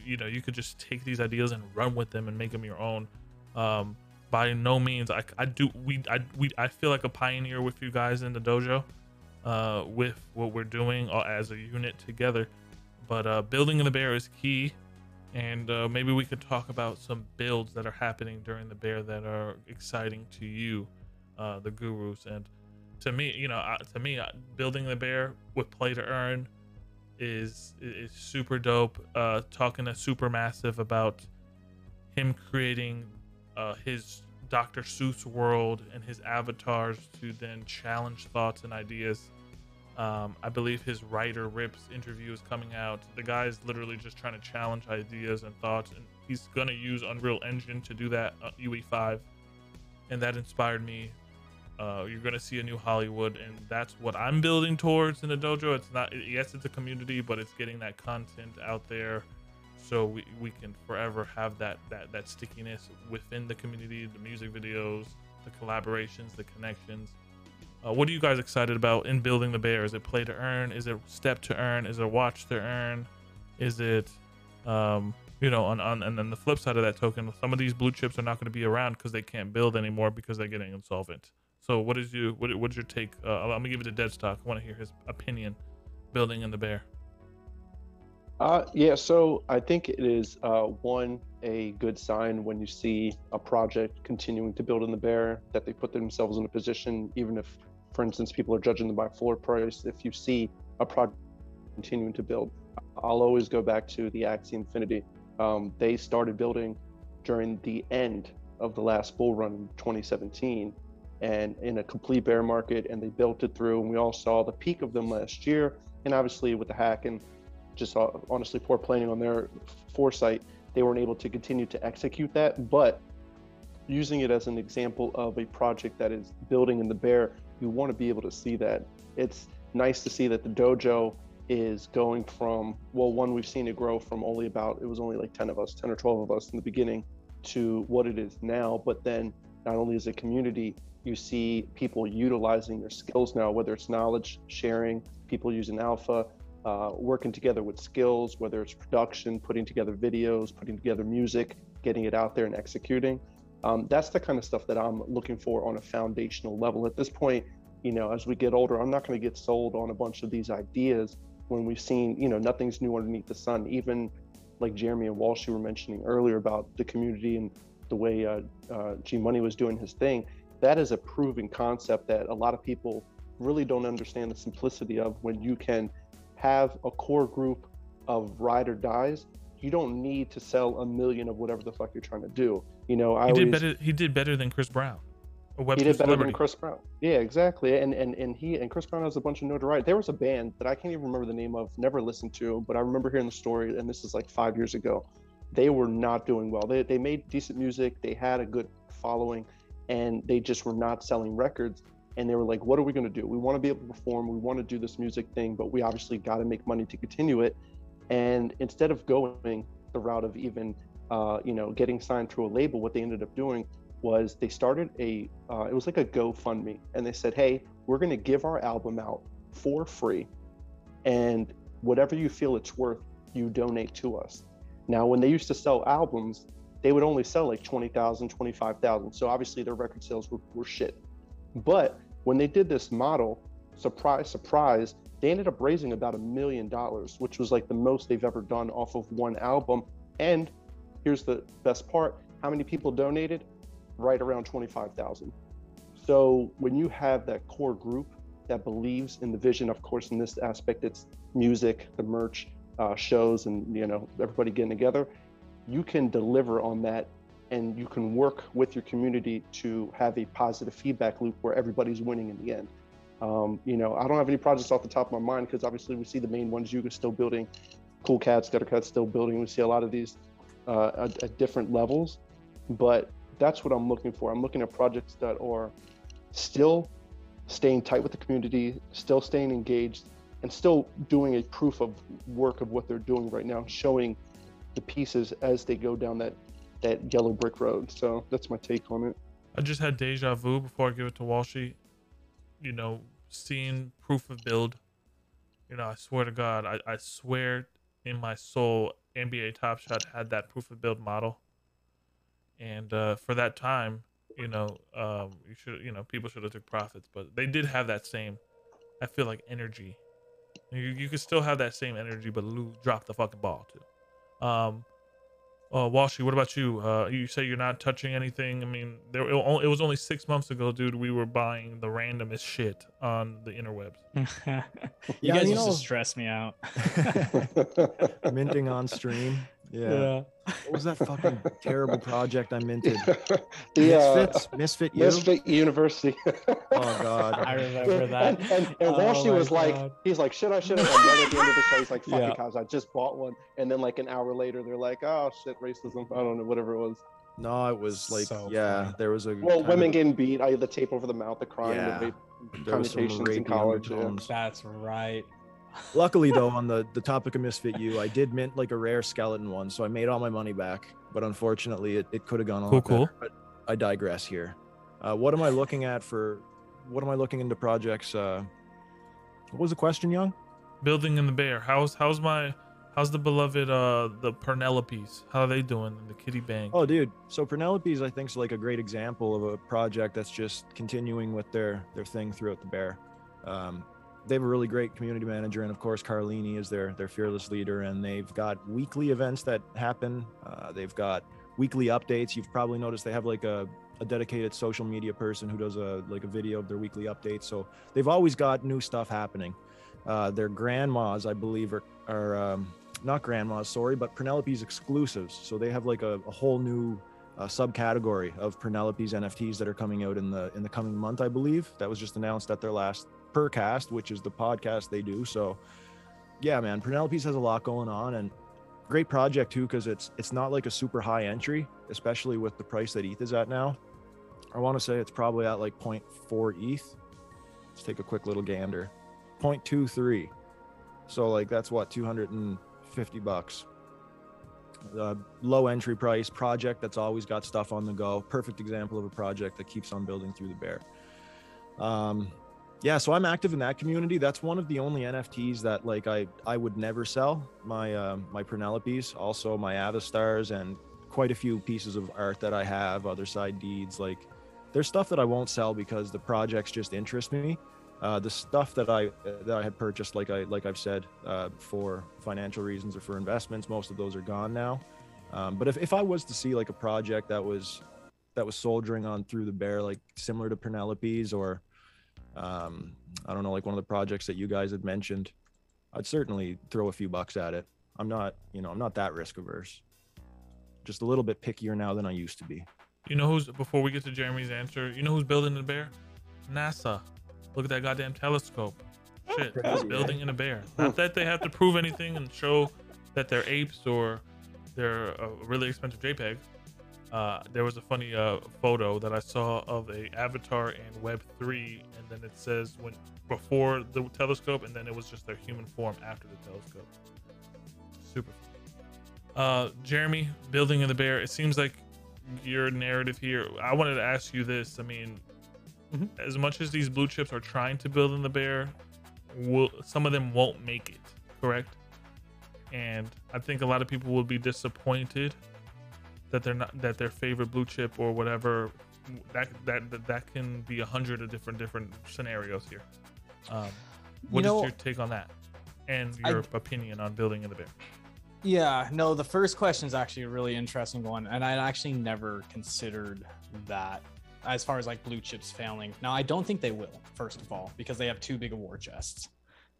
you know, you could just take these ideas and run with them and make them your own. By no means, I feel like a pioneer with you guys in the dojo, with what we're doing as a unit together. But building in the bear is key, and maybe we could talk about some builds that are happening during the bear that are exciting to you, the gurus. And to me, you know, building the bear with play to earn is super dope. Talking to Supermassive about him creating his Dr. Seuss world and his avatars to then challenge thoughts and ideas. I believe his writer Rips interview is coming out. The guy is literally just trying to challenge ideas and thoughts, and he's gonna use Unreal Engine to do that, UE5, and that inspired me. You're gonna see a new Hollywood, and that's what I'm building towards in the dojo. It's not, yes, it's a community, but it's getting that content out there, so we can forever have that stickiness within the community, the music videos, the collaborations, the connections. What are you guys excited about in building the bear? Is it play to earn? Is it step to earn? Is it watch to earn? Is it, you know, and then the flip side of that token, some of these blue chips are not going to be around because they can't build anymore because they're getting insolvent. So what's your take? I'm gonna give it to Deadstock. I want to hear his opinion. Building in the bear. Yeah. So I think it is one, a good sign when you see a project continuing to build in the bear, that they put themselves in a position, even if, for instance, people are judging them by floor price. If you see a project continuing to build, I'll always go back to the Axie Infinity. They started building during the end of the last bull run in 2017. And in a complete bear market, and they built it through, and we all saw the peak of them last year. And obviously with the hack and just honestly poor planning on their foresight, they weren't able to continue to execute that. But using it as an example of a project that is building in the bear, you want to be able to see that. It's nice to see that the dojo is going from, well, one, we've seen it grow from only about, it was only like 10 or 12 of us in the beginning, to what it is now. But then not only is it community, you see people utilizing their skills now, whether it's knowledge sharing, people using alpha, working together with skills, whether it's production, putting together videos, putting together music, getting it out there and executing. That's the kind of stuff that I'm looking for on a foundational level. At this point, you know, as we get older, I'm not going to get sold on a bunch of these ideas when we've seen, you know, nothing's new underneath the sun. Even like Jeremy and Walsh, you were mentioning earlier about the community and the way G Money was doing his thing. That is a proven concept that a lot of people really don't understand the simplicity of. When you can have a core group of ride or dies, you don't need to sell a million of whatever the fuck you're trying to do. You know, he did better than Chris Brown. Yeah, exactly. And Chris Brown has a bunch of notoriety. There was a band that I can't even remember the name of, never listened to, but I remember hearing the story, and this is like 5 years ago. They were not doing well. They made decent music. They had a good following, and they just were not selling records. And they were like, what are we gonna do? We wanna be able to perform, we wanna do this music thing, but we obviously gotta make money to continue it. And instead of going the route of even, you know, getting signed to a label, what they ended up doing was they started it was like a GoFundMe. And they said, hey, we're gonna give our album out for free, and whatever you feel it's worth, you donate to us. Now, when they used to sell albums, they would only sell like 20,000, 25,000. So obviously their record sales were shit. But when they did this model, surprise, surprise, They ended up raising about $1 million, which was like the most they've ever done off of one album. And here's the best part, how many people donated? Right around 25,000. So when you have that core group that believes in the vision, of course, in this aspect, it's music, the merch, shows, and everybody getting together, you can deliver on that, and you can work with your community to have a positive feedback loop where everybody's winning in the end. I don't have any projects off the top of my mind, because obviously we see the main ones, Yuga's still building, Cool Cats, Gutter Cats still building. We see a lot of these at different levels, but that's what I'm looking for. I'm looking at projects that are still staying tight with the community, still staying engaged, and still doing a proof of work of what they're doing right now, showing the pieces as they go down that yellow brick road. So that's my take on it. I just had deja vu before I give it to Walshy. Seeing proof of build, I swear to God, I swear in my soul, NBA Top Shot had that proof of build model. And for that time, people should have took profits, but they did have that same, I feel like, energy. You could still have that same energy, but Lou dropped the fucking ball too. Walshy, what about you? You say you're not touching anything. I mean, it was only 6 months ago, dude, we were buying the randomest shit on the interwebs. you guys used to stress me out. Minting on stream. Yeah. What was that fucking terrible project I minted? Misfit University. Oh God, I remember that. And Walshy was like, God. He's like, should I? And right at the end of the show, he's like, fuck you guys, I just bought one. And then like an hour later, they're like, oh shit, racism. I don't know, whatever it was. No, it was like, so funny. There was a women getting beat. I had the tape over the mouth, the crime, the connotations in college. That's right. Luckily though, on the topic of Misfit U, I did mint like a rare skeleton one, so I made all my money back, but unfortunately it could have gone a lot better, but I digress here. What am I looking into projects? What was the question, Young? Building in the Bear. How's the beloved the Penelope's? How are they doing in the Kitty Bank? Oh dude, so Penelope's I think is like a great example of a project that's just continuing with their thing throughout the Bear. They have a really great community manager, and of course Carlini is their fearless leader, and they've got weekly events that happen. They've got weekly updates. You've probably noticed they have like a dedicated social media person who does a video of their weekly updates, so they've always got new stuff happening. Their grandmas, I believe, are not grandmas, sorry, but Penelope's exclusives, so they have like a whole new subcategory of Penelope's NFTs that are coming out in the coming month, I believe. That was just announced at their last Percast, which is the podcast they do. So yeah, man, Penelope's has a lot going on, and great project too, because it's not like a super high entry, especially with the price that ETH is at now. I want to say it's probably at like 0.4 ETH. Let's take a quick little gander. 0.23. So like that's what, $250. The low entry price project that's always got stuff on the go. Perfect example of a project that keeps on building through the Bear. Yeah, so I'm active in that community. That's one of the only NFTs that like I would never sell. My Penelope's, also my Avastars, and quite a few pieces of art that I have, other side deeds. Like there's stuff that I won't sell because the projects just interest me. The stuff that I had purchased, like I've said, for financial reasons or for investments, most of those are gone now. But if I was to see like a project that was soldiering on through the Bear, like similar to Penelope's, or I don't know, like one of the projects that you guys had mentioned, I'd certainly throw a few bucks at it. I'm not that risk averse. Just a little bit pickier now than I used to be. Before we get to Jeremy's answer, who's building the Bear? NASA. Look at that goddamn telescope. Shit, it's building in a bear. Not that they have to prove anything and show that they're apes or they're a really expensive JPEG. There was a funny photo that I saw of a avatar in Web3, and then it says before the telescope, and then it was just their human form after the telescope. Super. Jeremy, building in the Bear. It seems like your narrative here. I wanted to ask you this. I mean, as much as these blue chips are trying to build in the Bear, some of them won't make it, correct? And I think a lot of people will be disappointed that they're not, that their favorite blue chip or whatever, that can be 100 of different scenarios here. What is your take on that and your opinion on building in the bear? Yeah, no, the first question is actually a really interesting one. And I actually never considered that as far as like blue chips failing. Now, I don't think they will, first of all, because they have too big a war chests.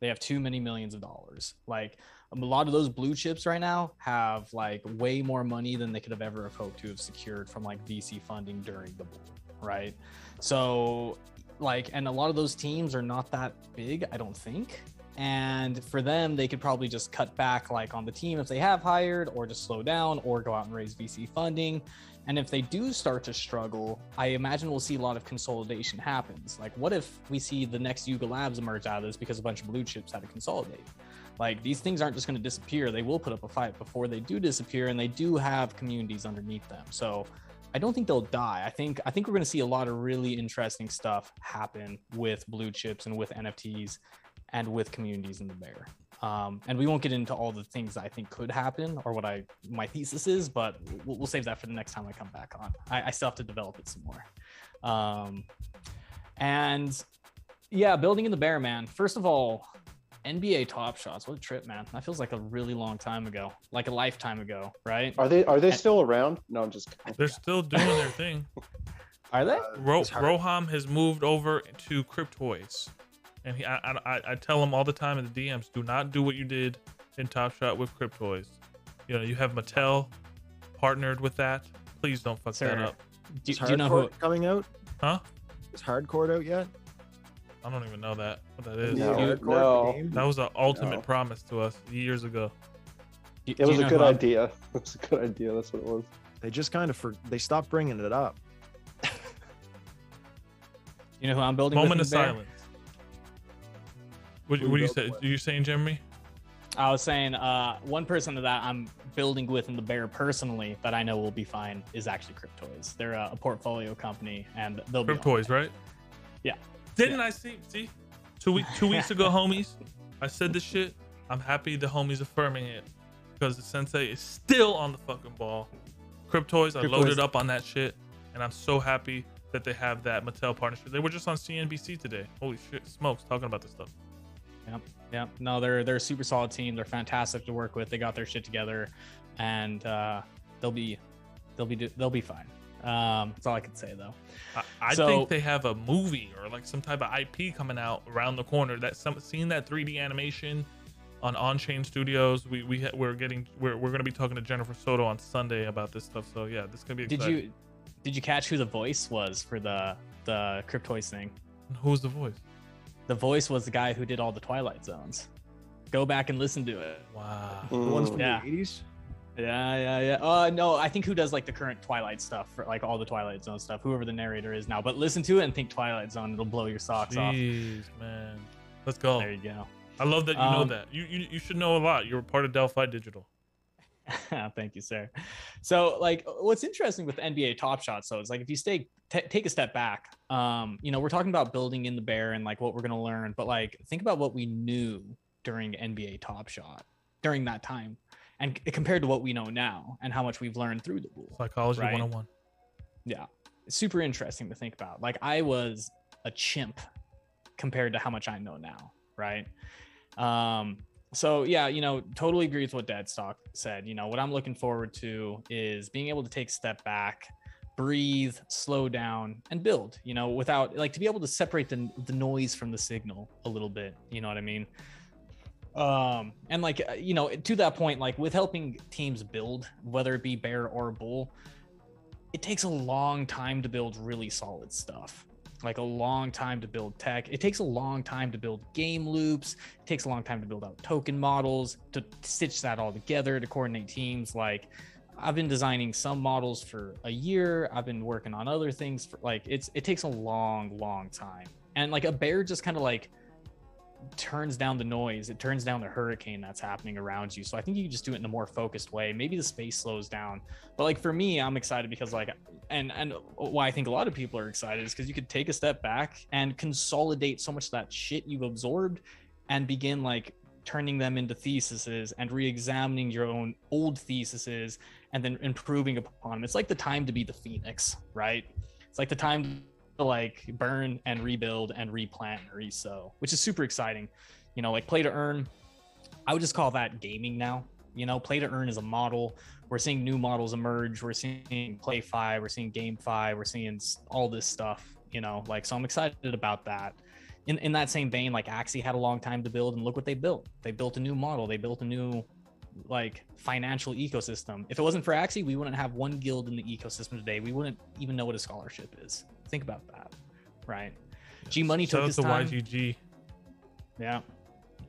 They have too many millions of dollars. Like a lot of those blue chips right now have like way more money than they could have ever hoped to have secured from like VC funding during the bull, right? So like, and a lot of those teams are not that big, I don't think. And for them, they could probably just cut back like on the team if they have hired, or just slow down, or go out and raise VC funding. And if they do start to struggle, I imagine we'll see a lot of consolidation happens. Like what if we see the next Yuga Labs emerge out of this because a bunch of blue chips had to consolidate? Like these things aren't just going to disappear. They will put up a fight before they do disappear, and they do have communities underneath them. So I don't think they'll die. I think we're going to see a lot of really interesting stuff happen with blue chips and with NFTs and with communities in the bear. And we won't get into all the things I think could happen or what my thesis is, but we'll save that for the next time I come back on. I still have to develop it some more. And yeah, building in the bear, man. First of all, NBA Top Shots, what a trip, man. That feels like a really long time ago, like a lifetime ago, right? Are they still around? No, I'm just kidding. They're still doing their thing. Are they? Roham has moved over to Cryptoids. And I tell him all the time in the DMs, do not do what you did in Top Shot with Cryptoids. You know, you have Mattel partnered with that. Please don't fuck that up. Do you know who coming out? Huh? Is Hardcore out yet? I don't even know what that is. No. That was the ultimate promise to us years ago. It was a good idea. It was a good idea. That's what it was. They just kind of they stopped bringing it up. You know who I'm building? Moment of silence. What do you say? Are you saying, Jeremy? I was saying one person that I'm building with in the bear personally that I know will be fine is actually Cryptoys. They're a portfolio company, and they'll be Cryptoys, right? Yeah. I see? Two weeks ago, homies, I said this shit. I'm happy the homies affirming it because the sensei is still on the fucking ball. Cryptoys, I loaded up on that shit, and I'm so happy that they have that Mattel partnership. They were just on CNBC today. Holy shit, smokes, talking about this stuff. Yeah. No, they're a super solid team. They're fantastic to work with. They got their shit together, and they'll be fine. That's all I can say though. I think they have a movie or like some type of IP coming out around the corner. That seeing that 3D animation on On-Chain Studios. We're gonna be talking to Jennifer Soto on Sunday about this stuff. So yeah, this is gonna be exciting. Did you catch who the voice was for the Cryptoids thing? Who's the voice? The voice was the guy who did all the Twilight Zones. Go back and listen to it. Wow. The ones from the 80s? Yeah. No, I think who does like the current Twilight stuff, for like all the Twilight Zone stuff, whoever the narrator is now. But listen to it and think Twilight Zone. It'll blow your socks off. Jeez, man. Let's go. There you go. I love that you know that. You should know a lot. You're a part of Delphi Digital. Thank you, sir. So like what's interesting with NBA Top Shot, so it's like if you take a step back, we're talking about building in the bear and like what we're going to learn, but like think about what we knew during NBA Top Shot during that time and compared to what we know now and how much we've learned through the rule. Psychology, right? 101. Yeah. It's super interesting to think about. Like I was a chimp compared to how much I know now, right? So yeah, totally agree with what Deadstock said. What I'm looking forward to is being able to take a step back, breathe, slow down, and build, without like to be able to separate the noise from the signal a little bit. You know what I mean? And like, to that point, like with helping teams build, whether it be bear or bull, it takes a long time to build really solid stuff. Like a long time to build tech. It takes a long time to build game loops. It takes a long time to build out token models, to stitch that all together, to coordinate teams. Like I've been designing some models for a year. I've been working on other things for like, it takes a long, long time. And like a bear just kind of like turns down the noise. It turns down the hurricane that's happening around you. So I think you can just do it in a more focused way. Maybe the space slows down, but like for me, I'm excited because like, and why I think a lot of people are excited is because you could take a step back and consolidate so much of that shit you've absorbed and begin like turning them into theses and re-examining your own old theses and then improving upon them. It's like the time to be the Phoenix, right? It's like the time to like burn and rebuild and replant and resow, which is super exciting. You know, like play to earn, I would just call that gaming now. You know, play to earn is a model. We're seeing new models emerge. We're seeing Play5, we're seeing Game5, we're seeing all this stuff, you know, like, so I'm excited about that. In that same vein, like Axie had a long time to build and look what they built. They built a new model. They built a new like financial ecosystem. If it wasn't for Axie, we wouldn't have one guild in the ecosystem today. We wouldn't even know what a scholarship is. Think about that, right? G Money took his time. Shout out to YGG. Yeah,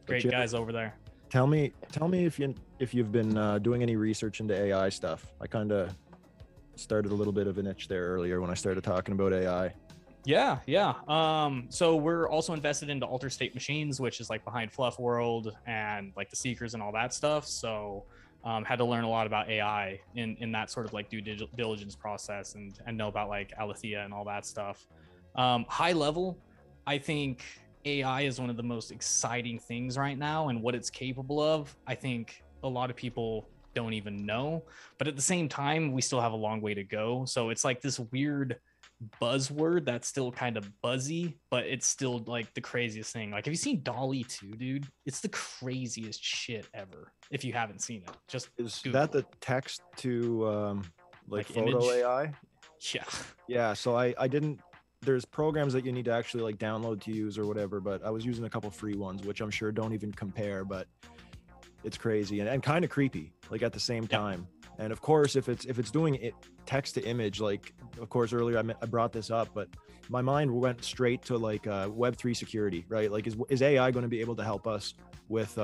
great guys over there. Tell me if you've been doing any research into AI stuff. I kind of started a little bit of an itch there earlier when I started talking about AI. Yeah. So we're also invested into Alter State Machines, which is like behind Fluff World and like the Seekers and all that stuff. So had to learn a lot about AI in that sort of like due diligence process and know about like Alethea and all that stuff. High level, I think AI is one of the most exciting things right now, and what it's capable of, I think a lot of people don't even know. But at the same time, we still have a long way to go. So it's like this weird buzzword that's still kind of buzzy, but it's still like the craziest thing. Like, have you seen Dolly 2, dude? It's the craziest shit ever. If you haven't seen it, just Google that the text to like photo image AI. Yeah. So I didn't. There's programs that you need to actually like download to use or whatever, but I was using a couple free ones, which I'm sure don't even compare, but it's crazy and kind of creepy, like at the same time. Yeah. And of course, if it's doing it text to image, like, of course, earlier I brought this up, but my mind went straight to like Web3 security, right? Like is AI going to be able to help us with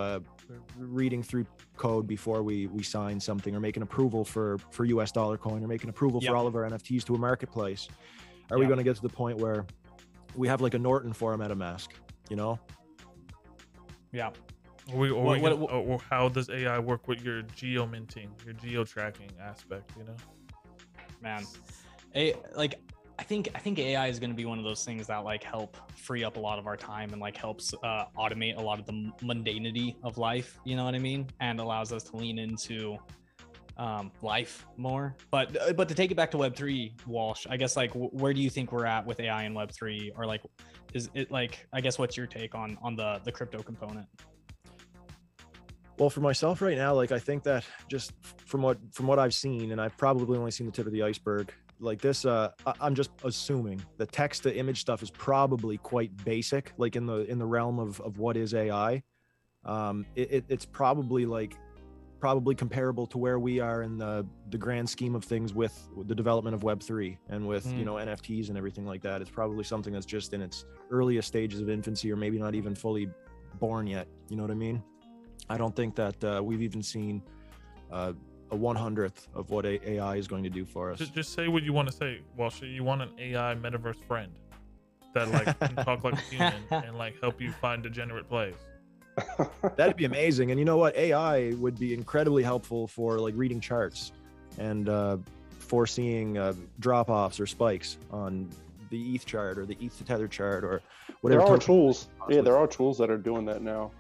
reading through code before we sign something or make an approval for US dollar coin or make an approval for all of our NFTs to a marketplace? Are we going to get to the point where we have like a Norton for a MetaMask, you know? Yeah. Or how does AI work with your geo-minting, your geo-tracking aspect, you know? Man, I think AI is going to be one of those things that like help free up a lot of our time and like helps automate a lot of the mundanity of life, you know what I mean? And allows us to lean into life more, but to take it back to Web3, Walsh, I guess, like, where do you think we're at with AI and Web3, or like, is it like, I guess, what's your take on the crypto component? Well, for myself right now, like, I think that just from what I've seen, and I've probably only seen the tip of the iceberg, like this, I'm just assuming the text to image stuff is probably quite basic, like in the realm of what is AI. It's probably comparable to where we are in the grand scheme of things with the development of Web3 and with NFTs and everything like that. It's probably something that's just in its earliest stages of infancy, or maybe not even fully born yet. You know what I mean? I don't think that we've even seen a 100th of what AI is going to do for us. Just say what you want to say, Walsh. You want an AI metaverse friend that like can talk like a human and like help you find degenerate plays. That'd be amazing. And you know what, AI would be incredibly helpful for like reading charts and foreseeing drop-offs or spikes on the ETH chart or the ETH to Tether chart or whatever. There are tools. Yeah, there are tools that are doing that now.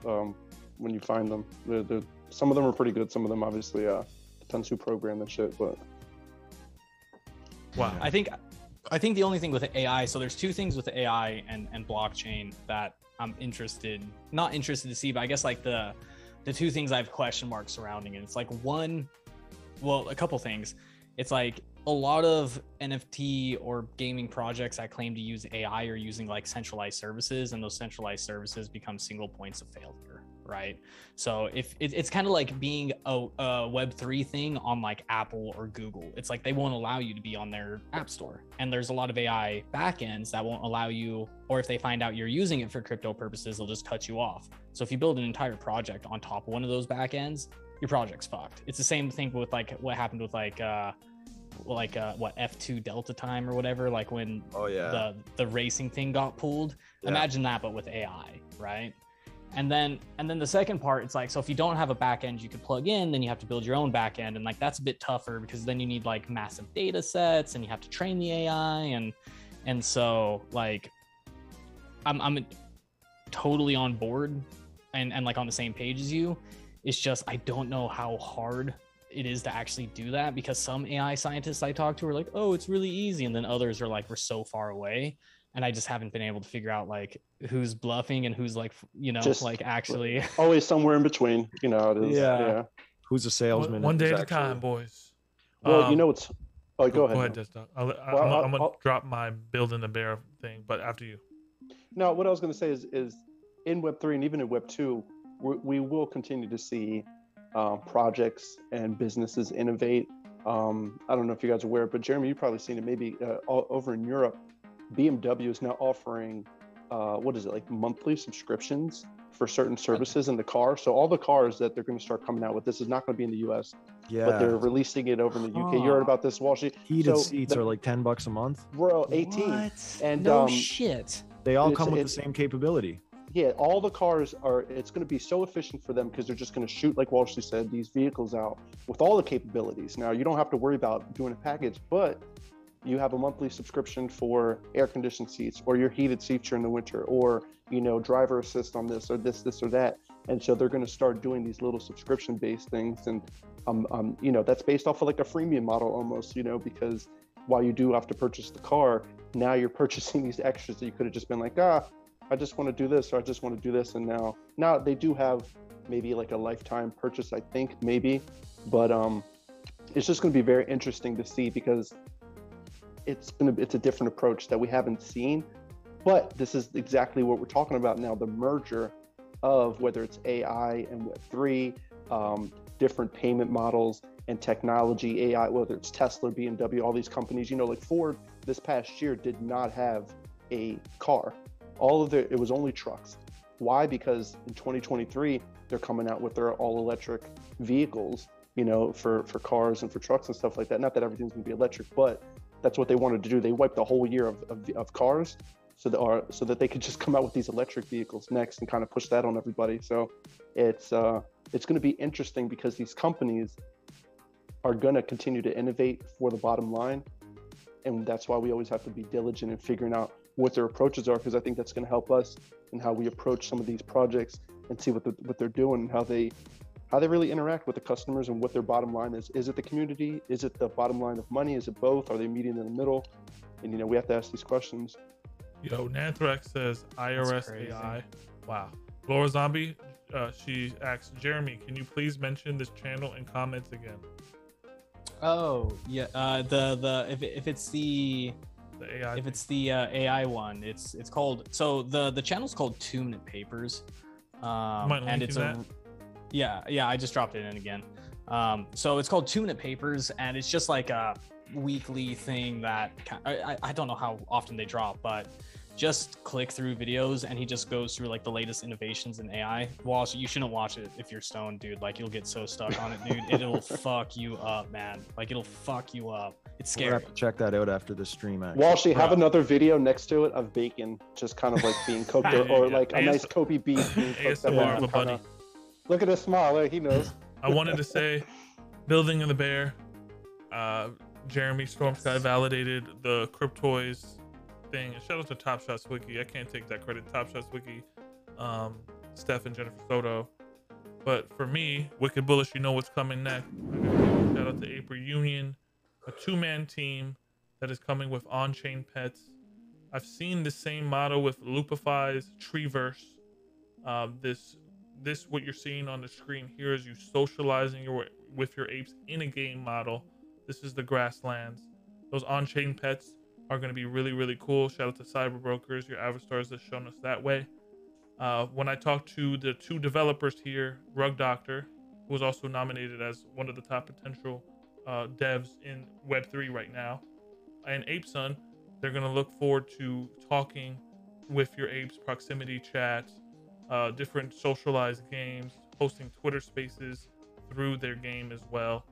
When you find them, they're, some of them are pretty good. Some of them obviously depends who programmed that shit. But wow, I think the only thing with AI, so there's two things with AI and blockchain that I'm not interested to see, but I guess like the two things I have question marks surrounding it. It's like a couple things. It's like a lot of NFT or gaming projects that claim to use AI are using like centralized services, and those centralized services become single points of failure, right? So if it's kind of like being a Web3 thing on like Apple or Google, it's like they won't allow you to be on their app store. And there's a lot of AI backends that won't allow you, or if they find out you're using it for crypto purposes, they'll just cut you off. So if you build an entire project on top of one of those backends, your project's fucked. It's the same thing with like what happened with what F2 Delta time or whatever, like when the racing thing got pulled. Yeah. Imagine that, but with AI, right? And then the second part, it's like, so if you don't have a back end you could plug in, then you have to build your own back end. And like, that's a bit tougher because then you need like massive data sets and you have to train the AI. And so like, I'm totally on board and like on the same page as you. It's just, I don't know how hard it is to actually do that, because some AI scientists I talk to are like, oh, it's really easy. And then others are like, we're so far away. And I just haven't been able to figure out like who's bluffing and who's like, you know, just like actually always somewhere in between, you know. It is, yeah. Who's a salesman? One day at a time, boys. Well, you know it's. Oh, go ahead. Destin. I'm gonna drop my building the bear thing, but after you. No, what I was gonna say is in Web3 and even in Web2, we will continue to see projects and businesses innovate. I don't know if you guys are aware, but Jeremy, you've probably seen it. Maybe over in Europe, BMW is now offering what is it, like monthly subscriptions for certain services in the car. So all the cars that they're going to start coming out with, this is not going to be in the U.S. Yeah. But they're releasing it over in the UK. You heard about this, Wall Street? Heated seats are like $10 a month. Bro, 18. What? And no shit. They all come with the same capability. Yeah, all the cars are. It's going to be so efficient for them because they're just going to shoot, like Walsh said, these vehicles out with all the capabilities. Now you don't have to worry about doing a package, but you have a monthly subscription for air-conditioned seats, or your heated seats during the winter, or you know, driver assist on this or this or that. And so they're going to start doing these little subscription-based things, and you know, that's based off of like a freemium model almost, you know, because while you do have to purchase the car, now you're purchasing these extras that you could have just been like, I just want to do this, or I just want to do this. And now they do have maybe like a lifetime purchase, I think, maybe, but it's just going to be very interesting to see, because it's a different approach that we haven't seen. But this is exactly what we're talking about now, the merger of whether it's AI and Web3, different payment models and technology, AI, whether it's Tesla, BMW, all these companies, you know, like Ford this past year did not have a car. It was only trucks. Why? Because in 2023, they're coming out with their all-electric vehicles, you know, for cars and for trucks and stuff like that. Not that everything's going to be electric, but that's what they wanted to do. They wiped the whole year of cars so that they could just come out with these electric vehicles next and kind of push that on everybody. So it's going to be interesting, because these companies are going to continue to innovate for the bottom line. And that's why we always have to be diligent in figuring out what their approaches are, because I think that's going to help us in how we approach some of these projects and see what they're doing and how they really interact with the customers and what their bottom line is. Is it the community? Is it the bottom line of money? Is it both? Are they meeting in the middle? And, you know, we have to ask these questions. Yo, Nanthrax says IRS AI. Wow. Laura Zombie, she asks, Jeremy, can you please mention this channel in comments again? Oh, yeah. If it's the AI one, it's called, so the channel's called 2 Minute Papers, and it's that. Yeah, I just dropped it in again. So it's called 2 Minute Papers, and it's just like a weekly thing that I don't know how often they drop, but just click through videos, and he just goes through like the latest innovations in AI. Walsh, you shouldn't watch it if you're stoned, dude. Like, you'll get so stuck on it, dude. It'll fuck you up, man. Like, it'll fuck you up. It's scary. We'll have to check that out after the stream, actually. Walshy, have another video next to it of bacon just kind of like being cooked, or like a nice Kobe beef being cooked. Look at his smile. Like, he knows. I wanted to say, building of the bear. Jeremy Stormsky validated the Cryptoids thing. And shout out to Top Shots Wiki. I can't take that credit. Top Shots Wiki, Steph and Jennifer Soto. But for me, Wicked Bullish, you know what's coming next. Shout out to Aper Union, a two-man team that is coming with on-chain pets. I've seen the same model with Loopify's Treeverse. This what you're seeing on the screen here is you socializing with your apes in a game model. This is the grasslands. Those on-chain pets are going to be really, really cool. Shout out to Cyber Brokers, your Avastars that's shown us that way. When I talked to the two developers here, Rug Doctor, who was also nominated as one of the top potential devs in Web3 right now, and Apesun, they're going to look forward to talking with your apes, proximity chats, different socialized games, hosting Twitter spaces through their game as well.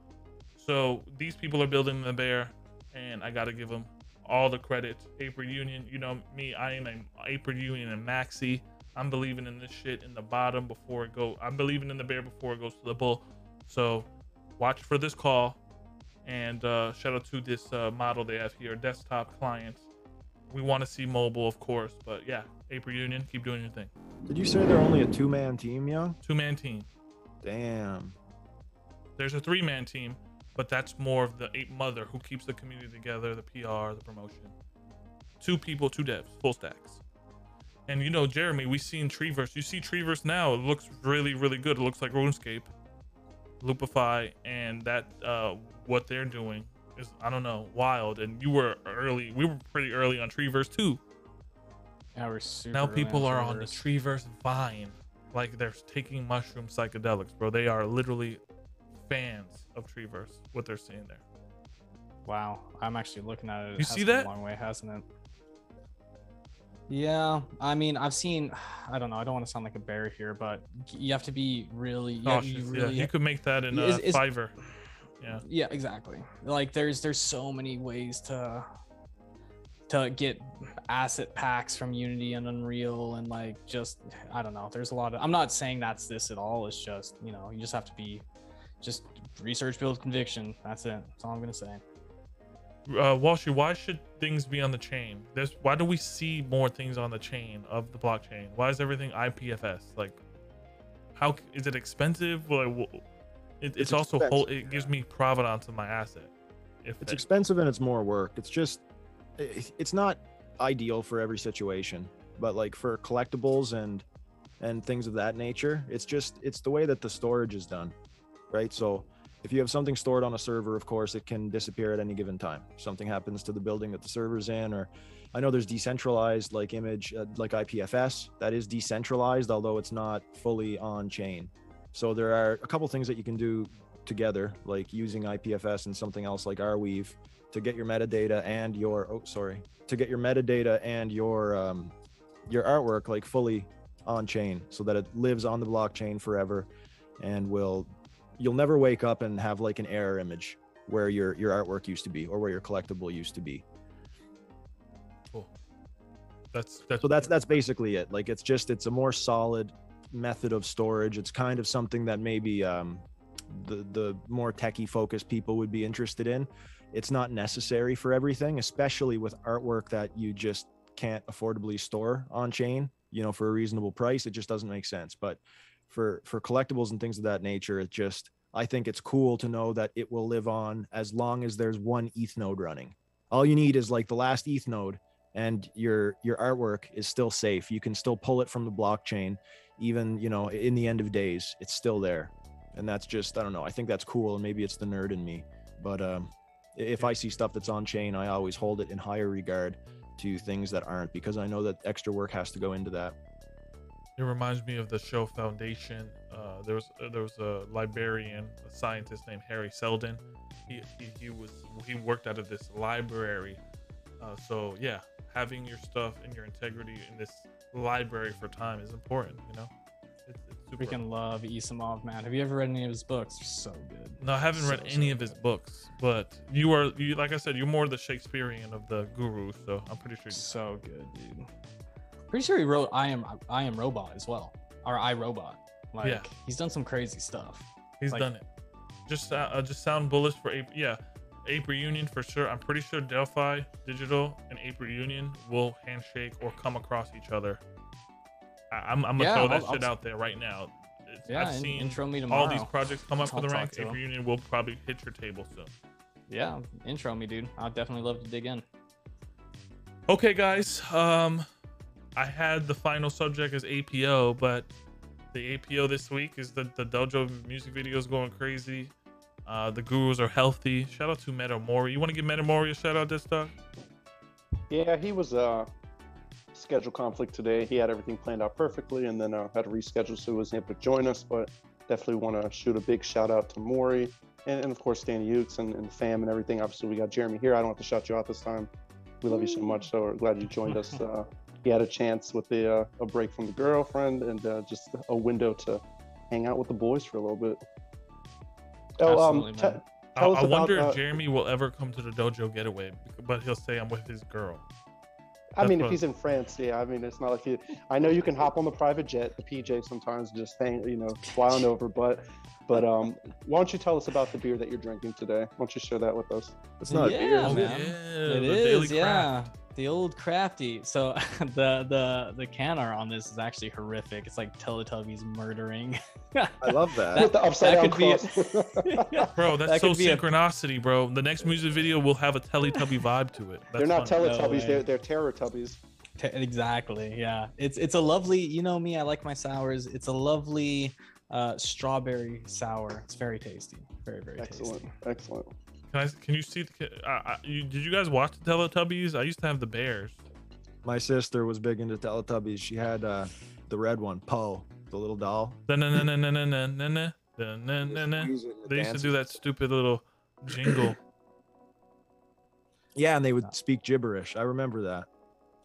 So these people are building the bear, and I got to give them all the credit. April Union, you know me, I am an April Union and Maxi. I'm believing in this shit in the bottom before it goes. I'm believing in the bear before it goes to the bull. So watch for this call. And shout out to this model they have here, desktop clients. We want to see mobile, of course, but yeah, April Union, keep doing your thing. Did you say they're only a two-man team, Young? Two-man team. Damn. There's a three-man team, but that's more of the ape mother who keeps the community together, the PR, the promotion. Two people, two devs, full stacks. And you know, Jeremy, we seen Treeverse. You see Treeverse now. It looks really, really good. It looks like RuneScape, Loopify, and that what they're doing is, I don't know, wild. And you were early. We were pretty early on Treeverse too. Now we're super. Now people are on the Treeverse vine, like they're taking mushroom psychedelics, bro. They are literally fans of Treeverse. What they're seeing there. Wow, I'm actually looking at it. You see that? A long way, hasn't it? Yeah, I mean, I've seen, I don't know, I don't want to sound like a bear here, but you have to be really, you could make that in Fiverr. Yeah. Yeah, exactly. Like there's so many ways to get asset packs from Unity and Unreal, and like, just, I don't know. There's a lot of, I'm not saying that's this at all. It's just, you know, you just have to be just research, build conviction. That's it. That's all I'm going to say. Walshy, why should things be on the chain? Why do we see more things on the chain of the blockchain? Why is everything IPFS? Like, how is it expensive? Well, it's also whole, it gives me provenance of my asset. It's expensive and it's more work. It's just, it's not ideal for every situation, but like for collectibles and things of that nature, it's just, it's the way that the storage is done, right? So if you have something stored on a server, of course, it can disappear at any given time. Something happens to the building that the server's in, or I know there's decentralized like image, like IPFS, that is decentralized, although it's not fully on chain. So there are a couple things that you can do together, like using IPFS and something else like Arweave to get your metadata and your, your artwork like fully on chain so that it lives on the blockchain forever and will, you'll never wake up and have like an error image where your artwork used to be or where your collectible used to be. Cool. That's basically it. Like, it's just, it's a more solid method of storage. It's kind of something that maybe the more techie focused people would be interested in. It's not necessary for everything, especially with artwork that you just can't affordably store on chain, you know, for a reasonable price. It just doesn't make sense. But for collectibles and things of that nature, it just, I think it's cool to know that it will live on as long as there's one ETH node running. All you need is like the last ETH node, and your artwork is still safe. You can still pull it from the blockchain, even, you know, in the end of days, it's still there. And that's just, I don't know, I think that's cool, and maybe it's the nerd in me, but if I see stuff that's on chain, I always hold it in higher regard to things that aren't, because I know that extra work has to go into that. It reminds me of the show Foundation. There was a librarian, a scientist named Harry Seldon. He worked out of this library. So yeah, having your stuff and your integrity in this library for time is important. You know, it's super. Freaking love Isamov, man. Have you ever read any of his books? They're so good. No, I haven't read any of his books, but you like I said, you're more the Shakespearean of the guru. So I'm pretty sure. So good, dude. Pretty sure he wrote I Am Robot as well, or I, Robot. Like, yeah, he's done some crazy stuff. He's like, done it. Just sound bullish for Aper. Yeah, Aper Union for sure. I'm pretty sure Delphi Digital and Aper Union will handshake or come across each other. I'm gonna throw that out there right now. I've seen intro me tomorrow. All these projects come up for the ranks. Aper Union will probably hit your table soon. Yeah, intro me, dude. I'd definitely love to dig in. Okay, guys. I had the final subject as APO, but the APO this week is the Dojo music video is going crazy. The gurus are healthy. Shout out to Memento Mori. You want to give Memento Mori a shout out this time? Yeah, he was schedule conflict today. He had everything planned out perfectly and then had to reschedule, so he wasn't able to join us, but definitely want to shoot a big shout out to Mori and of course, Danny Ukes and fam and everything. Obviously, we got Jeremy here. I don't have to shout you out this time. We love you so much, so we're glad you joined us. He had a chance with a break from the girlfriend and just a window to hang out with the boys for a little bit. Oh, I wonder if Jeremy will ever come to the dojo getaway, but he'll say I'm with his girl. That's, I mean, if he's in France, yeah. I mean, it's not like he. I know you can hop on the private jet, the PJ, sometimes just hang, you know, fly on over. But why don't you tell us about the beer that you're drinking today? Why don't you share that with us? It's not a beer, man. It is, yeah. The old crafty. So the can art on this is actually horrific. It's like Teletubbies murdering. I love that. With the upside down cross. Bro, that's so synchronicity, bro. The next music video will have a Teletubby vibe to it. That's they're not funny. Teletubbies. No, they're Terror-tubbies. Exactly. Yeah. It's a lovely. You know me. I like my sours. It's a lovely strawberry sour. It's very tasty. Very excellent. Tasty. Excellent. Can you see? Did you guys watch the Teletubbies? I used to have the bears. My sister was big into Teletubbies. She had the red one, Poe, the little doll. They used to do that stupid little jingle. Yeah, and they would speak gibberish. I remember that.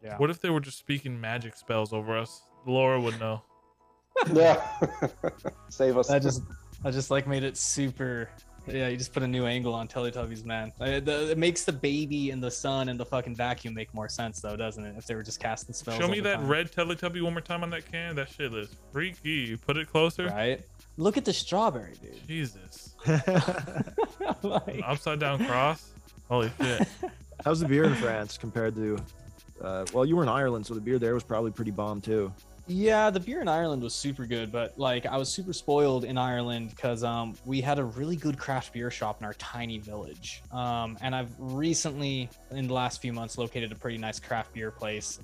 Yeah. What if they were just speaking magic spells over us? Laura would know. Yeah. Save us. I just like made it super. Yeah, you just put a new angle on Teletubbies, man. It makes the baby and the sun and the fucking vacuum make more sense, though, doesn't it? If they were just casting spells. Show me that time. Red Teletubby one more time on that can. That shit is freaky. You put it closer. Right. Look at the strawberry, dude. Jesus. Like... Upside down cross. Holy shit. How's the beer in France compared to? Well, you were in Ireland, so the beer there was probably pretty bomb too. Yeah, the beer in Ireland was super good, but like I was super spoiled in Ireland because we had a really good craft beer shop in our tiny village. And I've recently, in the last few months, located a pretty nice craft beer place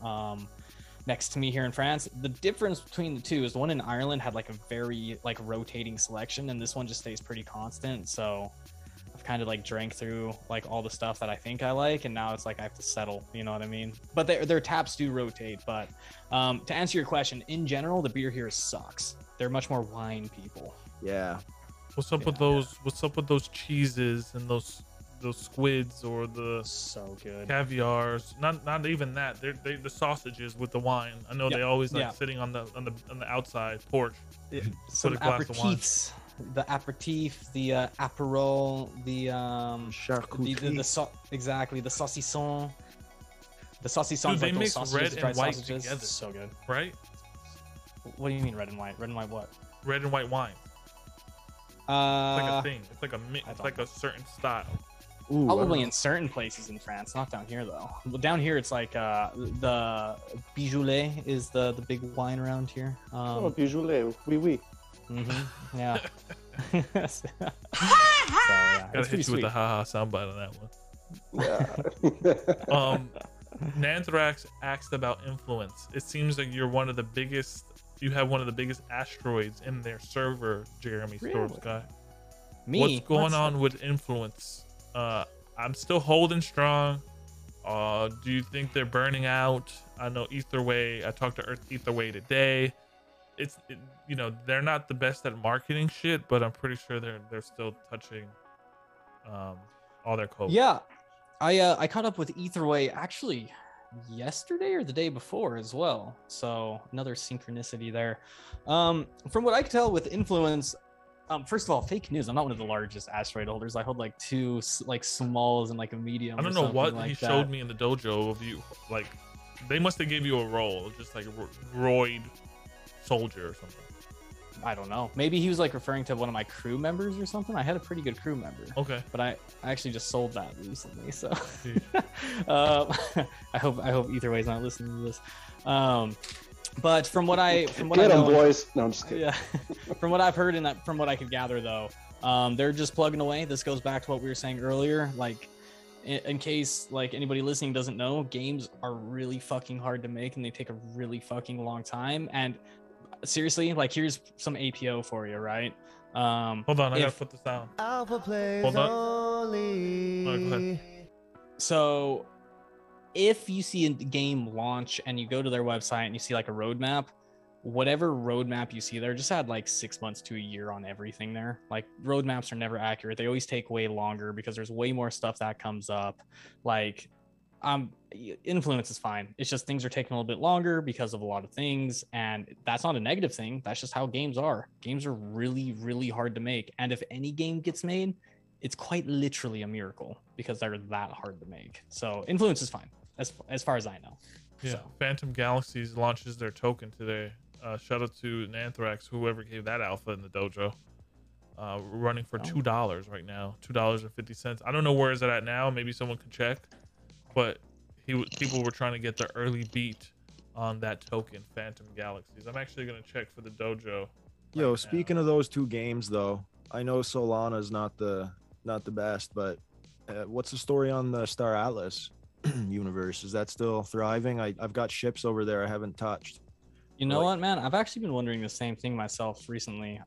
next to me here in France. The difference between the two is the one in Ireland had like a very like rotating selection, and this one just stays pretty constant. So I've kind of like drank through like all the stuff that I think I like, and now it's like I have to settle, you know what I mean? But their taps do rotate. But to answer your question, in general, the beer here sucks. They're much more wine people. Yeah. What's up with those? Yeah. What's up with those cheeses and those squids or the so good caviars? Not even that. They're the sausages with the wine. I know they always like sitting on the outside porch. Yeah. Some aperitifs. The aperitif, the aperol, the charcuterie, exactly the saucisson. The saucisson. Dude, they like mix red and white sausages together. It's so good, right? What do you mean red and white? Red and white what? Red and white wine. It's like a thing. It's like a mix. It's like a certain style. Ooh, probably in certain places in France, not down here though. Well, down here it's like the Bijoulet is the big wine around here. Oh, Bijoulet, oui, oui. Mm-hmm. Yeah. So, yeah. Gotta hit you with the haha soundbite on that one. Yeah. Nanthrax asked about influence. It seems like you're one of the biggest. You have one of the biggest asteroids in their server, Jeremy. Really? Stormsky. Me? What's going on with influence? I'm still holding strong. Do you think they're burning out? I know Etherway. I talked to Earth Etherway today. It's you know, they're not the best at marketing shit, but I'm pretty sure they're still touching all their code. Yeah, I caught up with Etherway actually yesterday or the day before as well. So another synchronicity there. From what I can tell with influence, first of all, fake news. I'm not one of the largest asteroid holders. I hold like two like smalls and like a medium. I don't know what like he that. Showed me in the dojo of you. Like they must have gave you a role, just like roid. Soldier or something. I don't know. Maybe he was like referring to one of my crew members or something. I had a pretty good crew member. Okay. But I actually just sold that recently. So I hope Etherway's not listening to this. But from what I know, boys. No, I'm just kidding. Yeah. From what I've heard and from what I could gather though, they're just plugging away. This goes back to what we were saying earlier. Like in case like anybody listening doesn't know, games are really fucking hard to make and they take a really fucking long time. And seriously, like here's some APO for you, right? Hold on, I gotta put this down. Alpha plays hold on. Only. All right, go ahead. So if you see a game launch and you go to their website and you see like a roadmap, whatever roadmap you see there, just add like 6 months to a year on everything there. Like roadmaps are never accurate. They always take way longer because there's way more stuff that comes up. Like influence is fine. It's just things are taking a little bit longer because of a lot of things. And that's not a negative thing. That's just how games are. Games are really, really hard to make. And if any game gets made, it's quite literally a miracle because they're that hard to make. So influence is fine as far as I know. Yeah. So. Phantom Galaxies launches their token today. Shout out to Nanthrax, whoever gave that alpha in the dojo. We're running for $2 right now, $2.50. I don't know where is it at now. Maybe someone can check. But people were trying to get the early beat on that token, Phantom Galaxies. I'm actually going to check for the dojo. Yo, right, speaking of those two games, though, I know Solana is not the best, but what's the story on the Star Atlas universe? Is that still thriving? I've got ships over there I haven't touched. You know what, man? I've actually been wondering the same thing myself recently.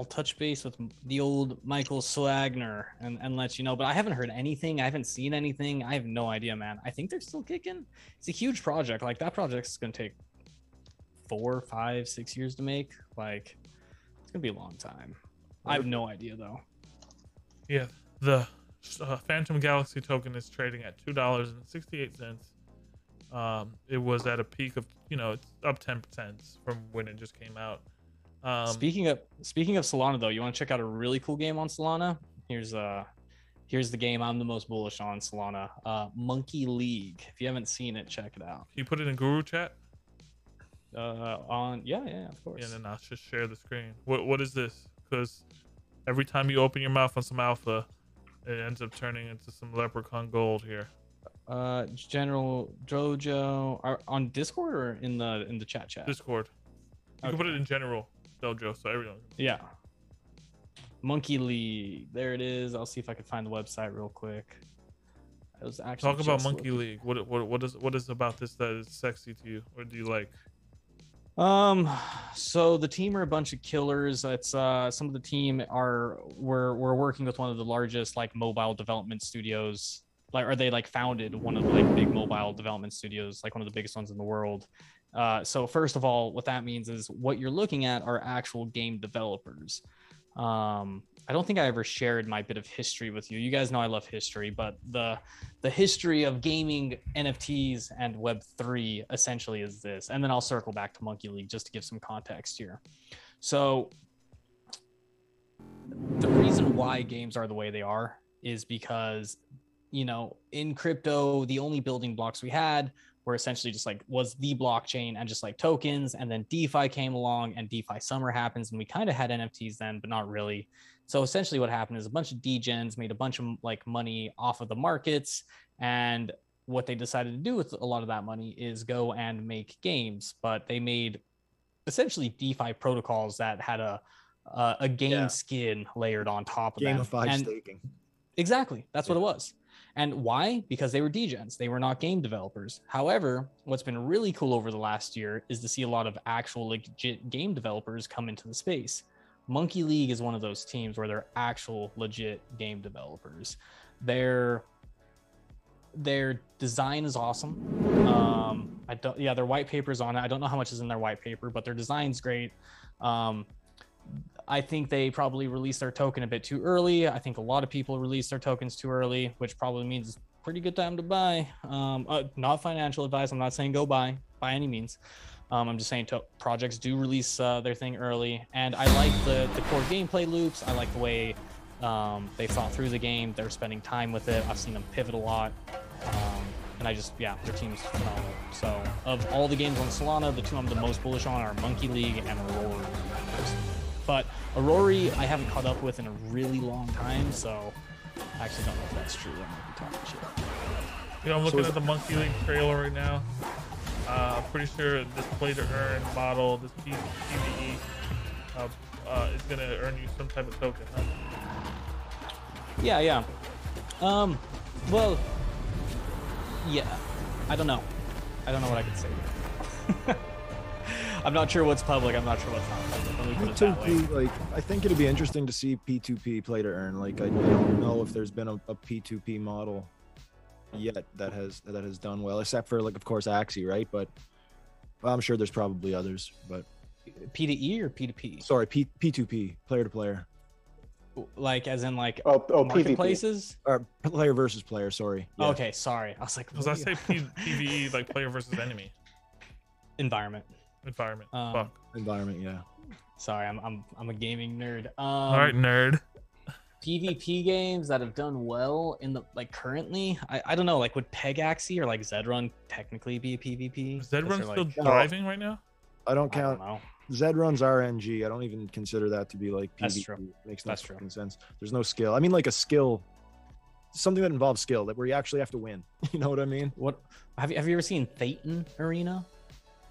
I'll touch base with the old Michael Swagner and let you know, but I haven't heard anything. I haven't seen anything. I have no idea, man. I think they're still kicking. It's a huge project. Like, that project's going to take 4, 5, 6 years to make. Like, it's going to be a long time. I have no idea, though. Yeah, the Phantom Galaxy token is trading at $2.68. It was at a peak of, it's up 10% from when it just came out. Speaking of Solana, though, you want to check out a really cool game on Solana? Here's the game I'm the most bullish on Solana, Monkey League. If you haven't seen it, check it out. You put it in Guru Chat? Yeah, of course. Yeah, then I'll just share the screen. What is this? Because every time you open your mouth on some alpha, it ends up turning into some leprechaun gold here. General Dojo, are on Discord or in the chat? Discord. You can put it in General Dojo, so everyone. Yeah. Monkey League. There it is. I'll see if I can find the website real quick. It was actually talk about Monkey League. What is about this that is sexy to you, or do you like? So the team are a bunch of killers. It's some of the team we're working with one of the largest mobile development studios. Founded one of the big mobile development studios, one of the biggest ones in the world. So first of all, what that means is what you're looking at are actual game developers. I don't think I ever shared my bit of history with you. You guys know I love history, but the history of gaming, NFTs, and Web3 essentially is this. And then I'll circle back to Monkey League just to give some context here. So the reason why games are the way they are is because, in crypto, the only building blocks we had were essentially just was the blockchain and just tokens. And then DeFi came along and DeFi summer happens. And we kind of had NFTs then, but not really. So essentially what happened is a bunch of degens made a bunch of money off of the markets. And what they decided to do with a lot of that money is go and make games, but they made essentially DeFi protocols that had a game skin layered on top of that. Gamified staking. Exactly. That's what it was. And why? Because they were degens. They were not game developers. However, what's been really cool over the last year is to see a lot of actual legit game developers come into the space. Monkey League is one of those teams where they're actual legit game developers. Their design is awesome. Their white paper's on it. I don't know how much is in their white paper, but their design's great. I think they probably released their token a bit too early. I think a lot of people released their tokens too early, which probably means it's a pretty good time to buy. Not financial advice. I'm not saying go buy by any means. I'm just saying projects do release their thing early. And I like the core gameplay loops. I like the way they thought through the game. They're spending time with it. I've seen them pivot a lot. Their team's phenomenal. So of all the games on Solana, the two I'm the most bullish on are Monkey League and Aurora. But Aurori, I haven't caught up with in a really long time, so I actually don't know if that's true. I might be talking shit. I'm looking at the Monkey League trailer right now. I'm pretty sure this play-to-earn model, this PvE, is going to earn you some type of token, huh? Yeah. I don't know. I don't know what I can say. I'm not sure what's public. I'm not sure what's not public. I think it'd be interesting to see P2P play to earn. I don't know if there's been a P2P model yet that has done well, except for of course Axie, right? But I'm sure there's probably others. But P2E or P2P? Sorry, P2P, player to player. Marketplaces or player versus player? Sorry. Yeah. Okay, sorry. I was like, because I say PVE player versus enemy environment. Environment, yeah. Sorry, I'm a gaming nerd. All right, nerd. PvP games that have done well in the currently, I don't know. Would Pegaxie or Zedrun technically be a PvP? Is Zedrun still driving right now? I don't count. Zedrun's RNG. I don't even consider that to be PvP. That's true. Makes no sense. There's no skill. I mean, a skill something that involves skill, that where you actually have to win. You know what I mean? What have you ever seen Thetan Arena?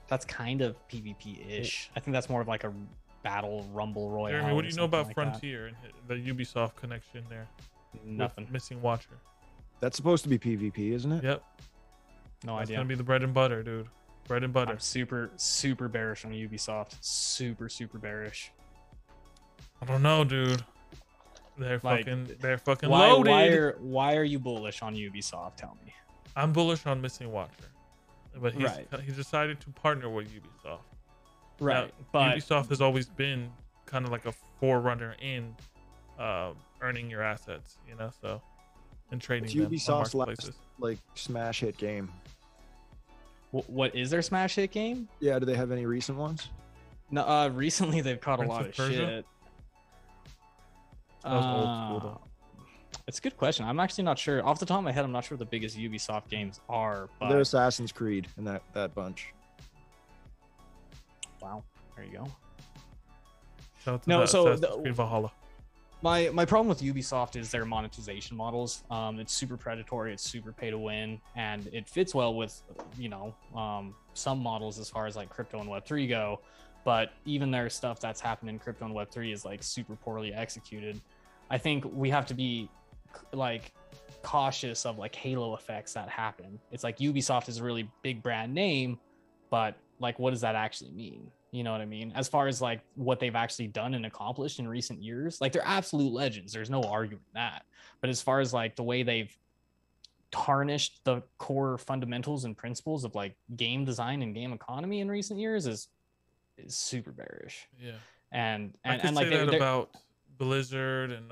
That's kind of PvP-ish. I think that's more of like a battle rumble royale. Jeremy, what do you know about like Frontier that? And the Ubisoft connection there? Nothing. Missing Watcher. That's supposed to be PvP, isn't it? Yep. No idea. It's gonna be the bread and butter, dude. Bread and butter. I'm super, super bearish on Ubisoft. Super, super bearish. I don't know, dude. They're like, fucking loaded. Why are you bullish on Ubisoft? Tell me. I'm bullish on Missing Watcher, but he's decided to partner with Ubisoft. Right, now, but Ubisoft has always been kind of like a forerunner in earning your assets, you know, so and trading them. Ubisoft's last like smash hit game. What is their smash hit game? Yeah, do they have any recent ones? No, recently they've caught Prince a lot of shit. That was old school though. It's a good question. I'm actually not sure. Off the top of my head, I'm not sure what the biggest Ubisoft games are. But... they're Assassin's Creed and that bunch. Wow, there you go. No, so Valhalla. My problem with Ubisoft is their monetization models. It's super predatory, it's super pay to win, and it fits well with, you know, some models as far as like crypto and Web3 go. But even their stuff that's happened in crypto and Web3 is like super poorly executed. I think we have to be like cautious of like halo effects that happen. It's like Ubisoft is a really big brand name, but like, what does that actually mean? You know what I mean? As far as like what they've actually done and accomplished in recent years, like they're absolute legends. There's no arguing that. But as far as like the way they've tarnished the core fundamentals and principles of like game design and game economy in recent years is super bearish. Yeah. And like that about Blizzard and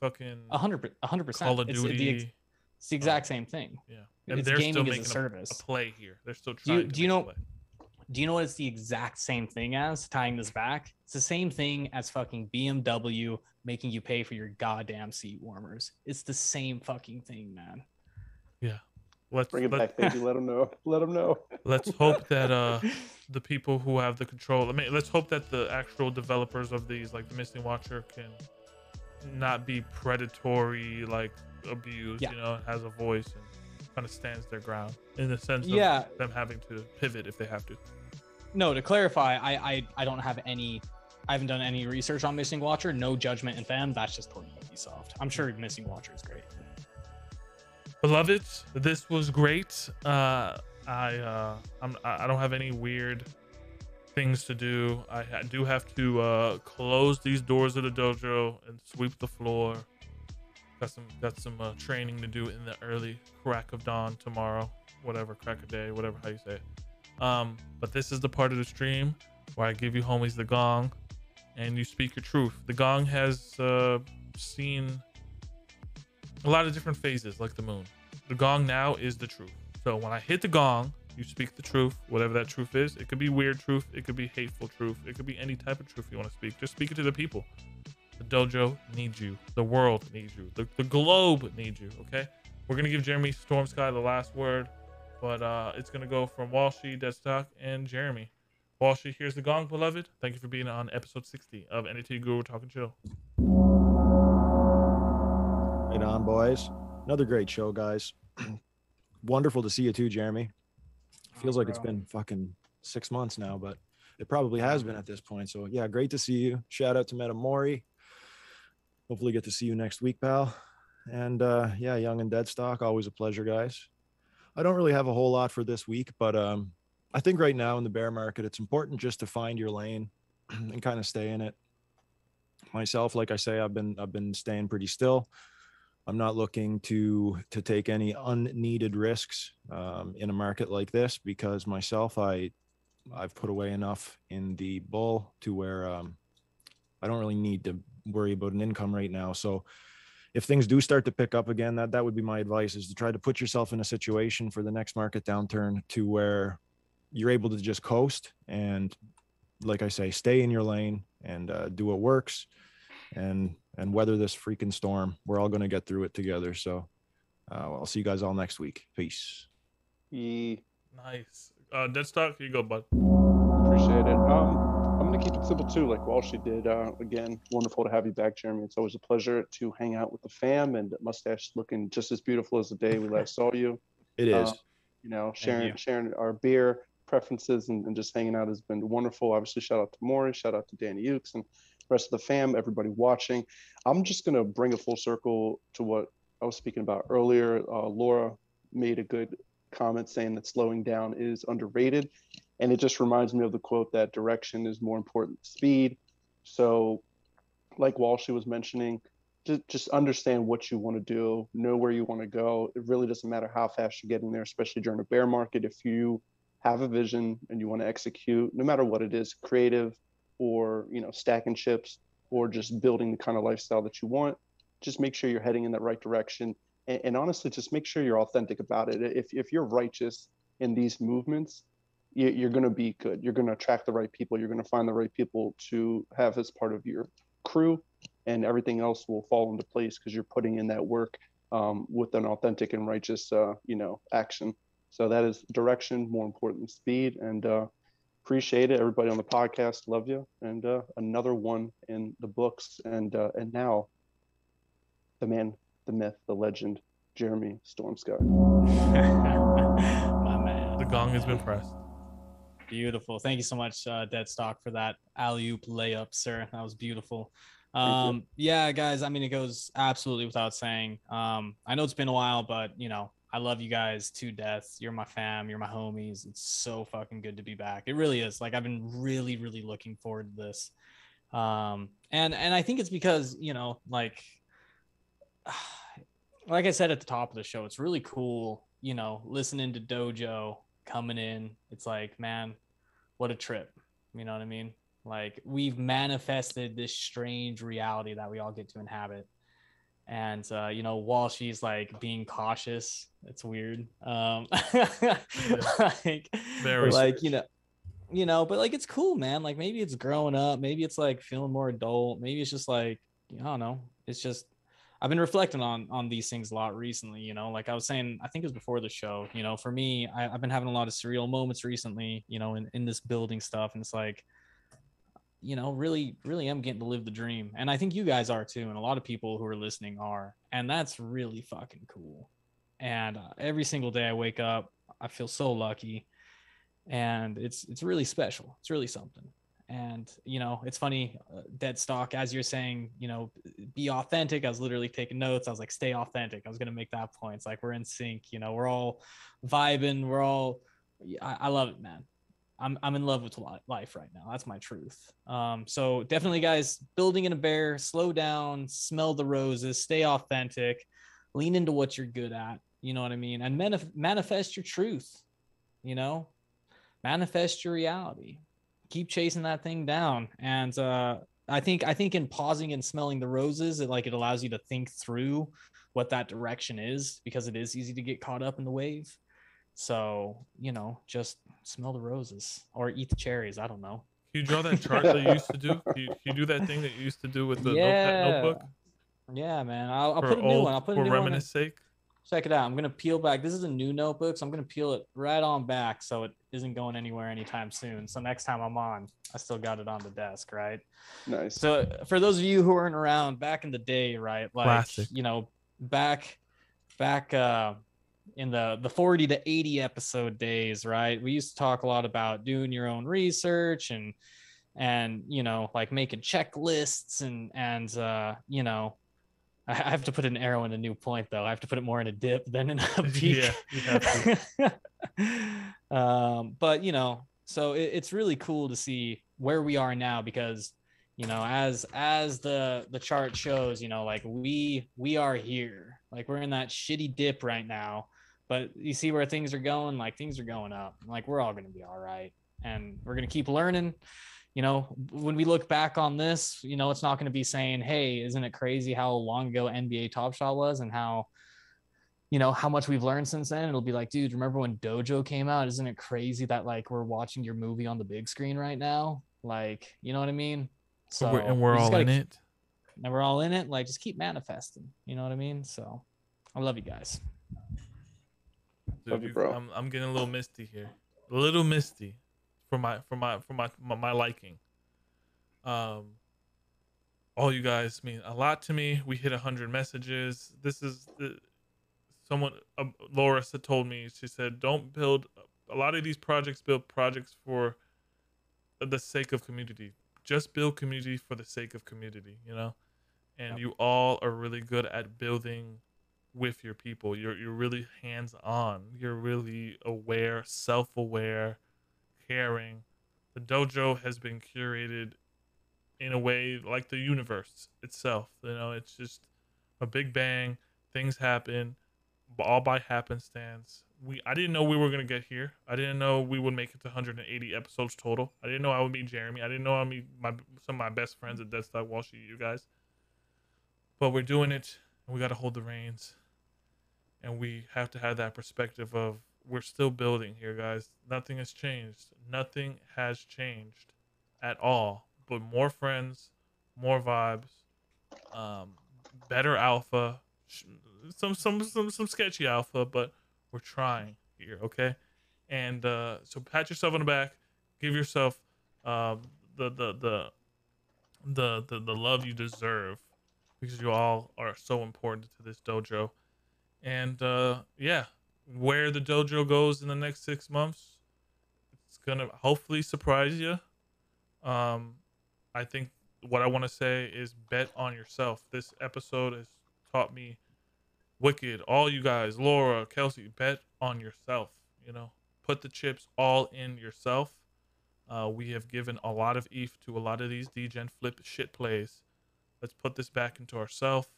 fucking 100%. Call of Duty. It's the exact same thing. Yeah. And it's they're gaming still making as a service. A play here. They're still trying. Do you know what it's the exact same thing as, tying this back? It's the same thing as fucking BMW making you pay for your goddamn seat warmers. It's the same fucking thing, man. Yeah. Let's bring it back, baby. Let them know. Let them know. Let's hope that the people who have the control, I mean, let's hope that the actual developers of these, like the Missing Watcher, can not be predatory, like abused, you know, has a voice and kind of stands their ground in the sense of them having to pivot if they have to. No, to clarify, I don't have any, I haven't done any research on Missing Watcher. No judgment in them. That's just totally Ubisoft. I'm sure Missing Watcher is great. Beloveds, this was great. I don't have any weird things to do. I do have to close these doors of the dojo and sweep the floor. Got some training to do in the early crack of dawn tomorrow, whatever crack of day, whatever how you say it. But this is the part of the stream where I give you homies the gong, and you speak your truth. The gong has seen a lot of different phases, like the moon. The gong now is the truth. So when I hit the gong, you speak the truth, whatever that truth is. It could be weird truth, it could be hateful truth, it could be any type of truth you want to speak. Just speak it to the people. The dojo needs you. The world needs you. The globe needs you. Okay, we're gonna give Jeremy Storm Sky the last word, but it's gonna go from Walshy, Deadstock, and Jeremy. Walshy, here's the gong, beloved. Thank you for being on episode 60 of NAT Guru Talk and Chill. Right on, boys. Another great show, guys. Wonderful to see you too, Jeremy. Feels like it's been fucking 6 months now, but it probably has been at this point. So yeah, great to see you. Shout out to Memento Mori. Hopefully get to see you next week, pal. And yeah, Young and Deadstock, always a pleasure, guys. I don't really have a whole lot for this week, but I think right now in the bear market, it's important just to find your lane and kind of stay in it. Myself, like I say, I've been staying pretty still. I'm not looking to take any unneeded risks in a market like this, because myself, I've put away enough in the bull to where I don't really need to worry about an income right now. So if things do start to pick up again, that would be my advice, is to try to put yourself in a situation for the next market downturn to where you're able to just coast and, like I say, stay in your lane and do what works and weather this freaking storm. We're all going to get through it together. So I'll see you guys all next week. Peace. Nice. Deadstock, here you go, bud. Appreciate it. I'm going to keep it simple too, like Walshy did. Again, wonderful to have you back, Jeremy. It's always a pleasure to hang out with the fam, and mustache looking just as beautiful as the day we last saw you. It is. You know, sharing our beer preferences and just hanging out has been wonderful. Obviously, shout out to Maury, shout out to Danny Ukes, and the rest of the fam, everybody watching. I'm just going to bring a full circle to what I was speaking about earlier. Laura made a good comment saying that slowing down is underrated. And it just reminds me of the quote that direction is more important than speed. So like Walshy was mentioning, just understand what you want to do, know where you want to go. It really doesn't matter how fast you're getting there, especially during a bear market. If you have a vision and you want to execute, no matter what it is, creative or, you know, stacking chips or just building the kind of lifestyle that you want, just make sure you're heading in that right direction. And honestly, just make sure you're authentic about it. If you're righteous in these movements, you're going to be good. You're going to attract the right people. You're going to find the right people to have as part of your crew, and everything else will fall into place because you're putting in that work with an authentic and righteous, action. So that is direction, more important than speed, and appreciate it. Everybody on the podcast, love you. And another one in the books. And now the man, the myth, the legend, Jeremy Stormscott. My man. The gong has been pressed. Beautiful. Thank you so much, Deadstock, for that alley-oop layup, sir. That was beautiful. Yeah, guys, I mean, it goes absolutely without saying. I know it's been a while, but, you know, I love you guys to death. You're my fam. You're my homies. It's so fucking good to be back. It really is. Like, I've been really, really looking forward to this. And I think it's because, you know, like I said at the top of the show, it's really cool, you know, listening to Dojo coming in. It's like, man, what a trip. You know what I mean? Like, we've manifested this strange reality that we all get to inhabit. And you know, while she's like being cautious, it's weird. But like, it's cool, man. Like, maybe it's growing up, maybe it's like feeling more adult, maybe it's just like, I don't know. It's just, I've been reflecting on these things a lot recently, you know, like I was saying, I think it was before the show, you know, for me, I've been having a lot of surreal moments recently, you know, in this building stuff. And it's like, you know, really, really am getting to live the dream. And I think you guys are too. And a lot of people who are listening are, and that's really fucking cool. And every single day I wake up, I feel so lucky, and it's really special. It's really something. And, you know, it's funny, Deadstock, as you're saying, you know, be authentic. I was literally taking notes. I was like, stay authentic. I was going to make that point. It's like, we're in sync, you know, we're all vibing. We're all, I love it, man. I'm in love with life right now. That's my truth. So definitely, guys, building in a bear, slow down, smell the roses, stay authentic, lean into what you're good at. You know what I mean? And manifest your truth, you know, manifest your reality. Keep chasing that thing down. And I think in pausing and smelling the roses, it allows you to think through what that direction is, because it is easy to get caught up in the wave. So, you know, just smell the roses or eat the cherries. I don't know. Can you draw that chart that you used to do? Can you do that thing that you used to do with the notebook? Yeah, man. I'll put a new one. I'll put a new one. For reminiscence sake. Check it out. I'm going to peel back. This is a new notebook, so I'm going to peel it right on back so it isn't going anywhere anytime soon. So next time I'm on, I still got it on the desk, right? Nice. So for those of you who weren't around back in the day, right? Like, classic. You know, back in the 40 to 80 episode days, right? We used to talk a lot about doing your own research and you know, like making checklists and you know, I have to put an arrow in a new point, though. I have to put it more in a dip than in a peak. Yeah. But, you know, so it's really cool to see where we are now because, you know, as the chart shows, you know, like we are here. Like, we're in that shitty dip right now. But you see where things are going, like things are going up. Like, we're all going to be all right. And we're going to keep learning. You know, when we look back on this, you know, it's not going to be saying, hey, isn't it crazy how long ago NBA Top Shot was and how, you know, how much we've learned since then. It'll be like, dude, remember when Dojo came out? Isn't it crazy that like we're watching your movie on the big screen right now? Like, you know what I mean? So we're all in it. And we're all in it. Like, just keep manifesting. You know what I mean? So I love you guys. Dude, love you, bro. I'm getting a little misty here. A little misty. For my liking, All you guys mean a lot to me. We hit 100 messages. This is the, someone, Laura told me, she said, don't build a lot of these projects, build projects for the sake of community. Just build community for the sake of community, you know? And yep. You all are really good at building with your people. You're really hands-on. You're really aware, self-aware, caring. The dojo has been curated in a way like the universe itself. You know, it's just a big bang. Things happen all by happenstance. I didn't know we were going to get here. I didn't know we would make it to 180 episodes total. I didn't know I would meet Jeremy. I didn't know I'd meet some of my best friends at Deadstock Wall Street, you guys. But we're doing it, and we got to hold the reins. And we have to have that perspective of we're still building here, guys. Nothing has changed. Nothing has changed at all. But more friends, more vibes, better alpha, some sketchy alpha, but we're trying here, okay? And so pat yourself on the back, give yourself the love you deserve, because you all are so important to this dojo. And yeah, where the dojo goes in the next 6 months, it's gonna hopefully surprise you. I think what I want to say is bet on yourself. This episode has taught me wicked. All you guys, Laura, Kelsey, bet on yourself. You know, put the chips all in yourself. We have given a lot of ETH to a lot of these degen flip shit plays. Let's put this back into ourselves.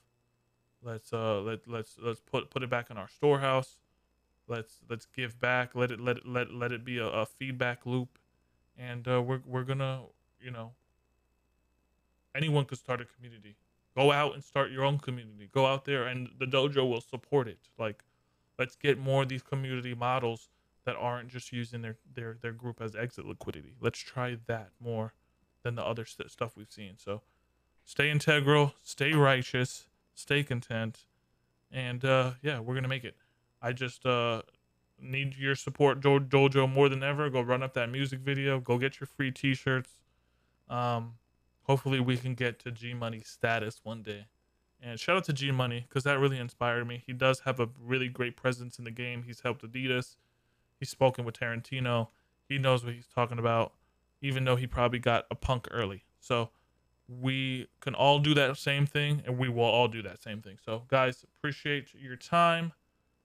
Let's put it back in our storehouse. Let's give back. Let it be a feedback loop. And we're gonna, you know. Anyone could start a community. Go out and start your own community. Go out there and the dojo will support it. Like, let's get more of these community models that aren't just using their group as exit liquidity. Let's try that more than the other stuff we've seen. So stay integral, stay righteous, stay content. And yeah, we're going to make it. I just need your support, dojo, more than ever. Go run up that music video. Go get your free t-shirts. Hopefully we can get to G Money status one day. And shout out to G Money, because that really inspired me. He does have a really great presence in the game. He's helped Adidas. He's spoken with Tarantino. He knows what he's talking about, even though he probably got a punk early. So we can all do that same thing, and we will all do that same thing. So, guys, appreciate your time.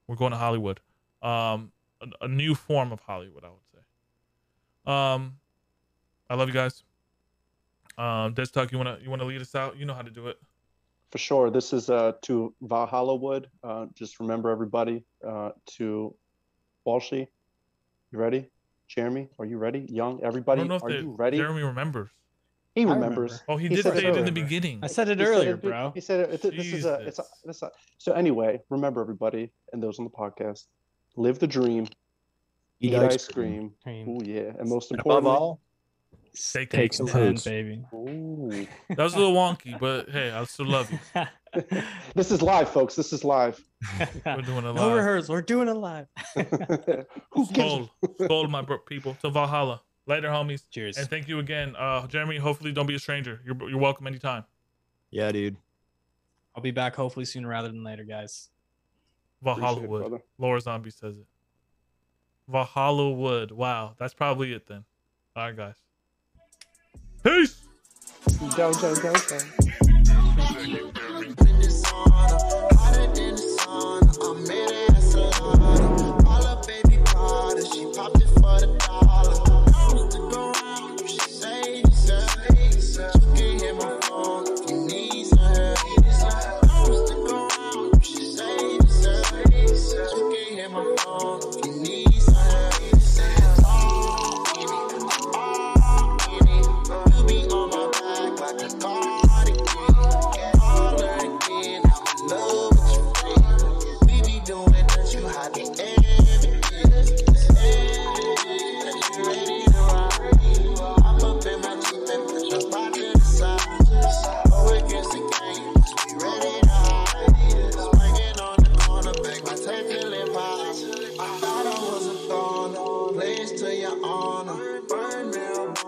We're going to Hollywood. A new form of Hollywood, I would say. I love you guys. Desktop, you wanna lead us out? You know how to do it. For sure. This is to Valhallawood. Just remember, everybody, to Walshy. You ready? Jeremy, are you ready? Young, everybody, are you ready? Jeremy remembers. He remembers. Oh, he did say it in the beginning. I said it earlier, bro. He said it. So anyway, remember, everybody, and those on the podcast, live the dream, eat ice cream. Oh yeah, and most importantly, above all, Steak and Toots, baby. Ooh. That was a little wonky, but hey, I still love you. This is live, folks. This is live. We're doing it live. No rehearsals. We're doing it live. Gold, my people. To Valhalla. Later, homies. Cheers. And thank you again, Jeremy. Hopefully, don't be a stranger. You're welcome anytime. Yeah, dude. I'll be back hopefully sooner rather than later, guys. Valhallawood. Laura Zombie says it. Valhallawood. Wow, that's probably it then. All right, guys. Peace. Burn me up.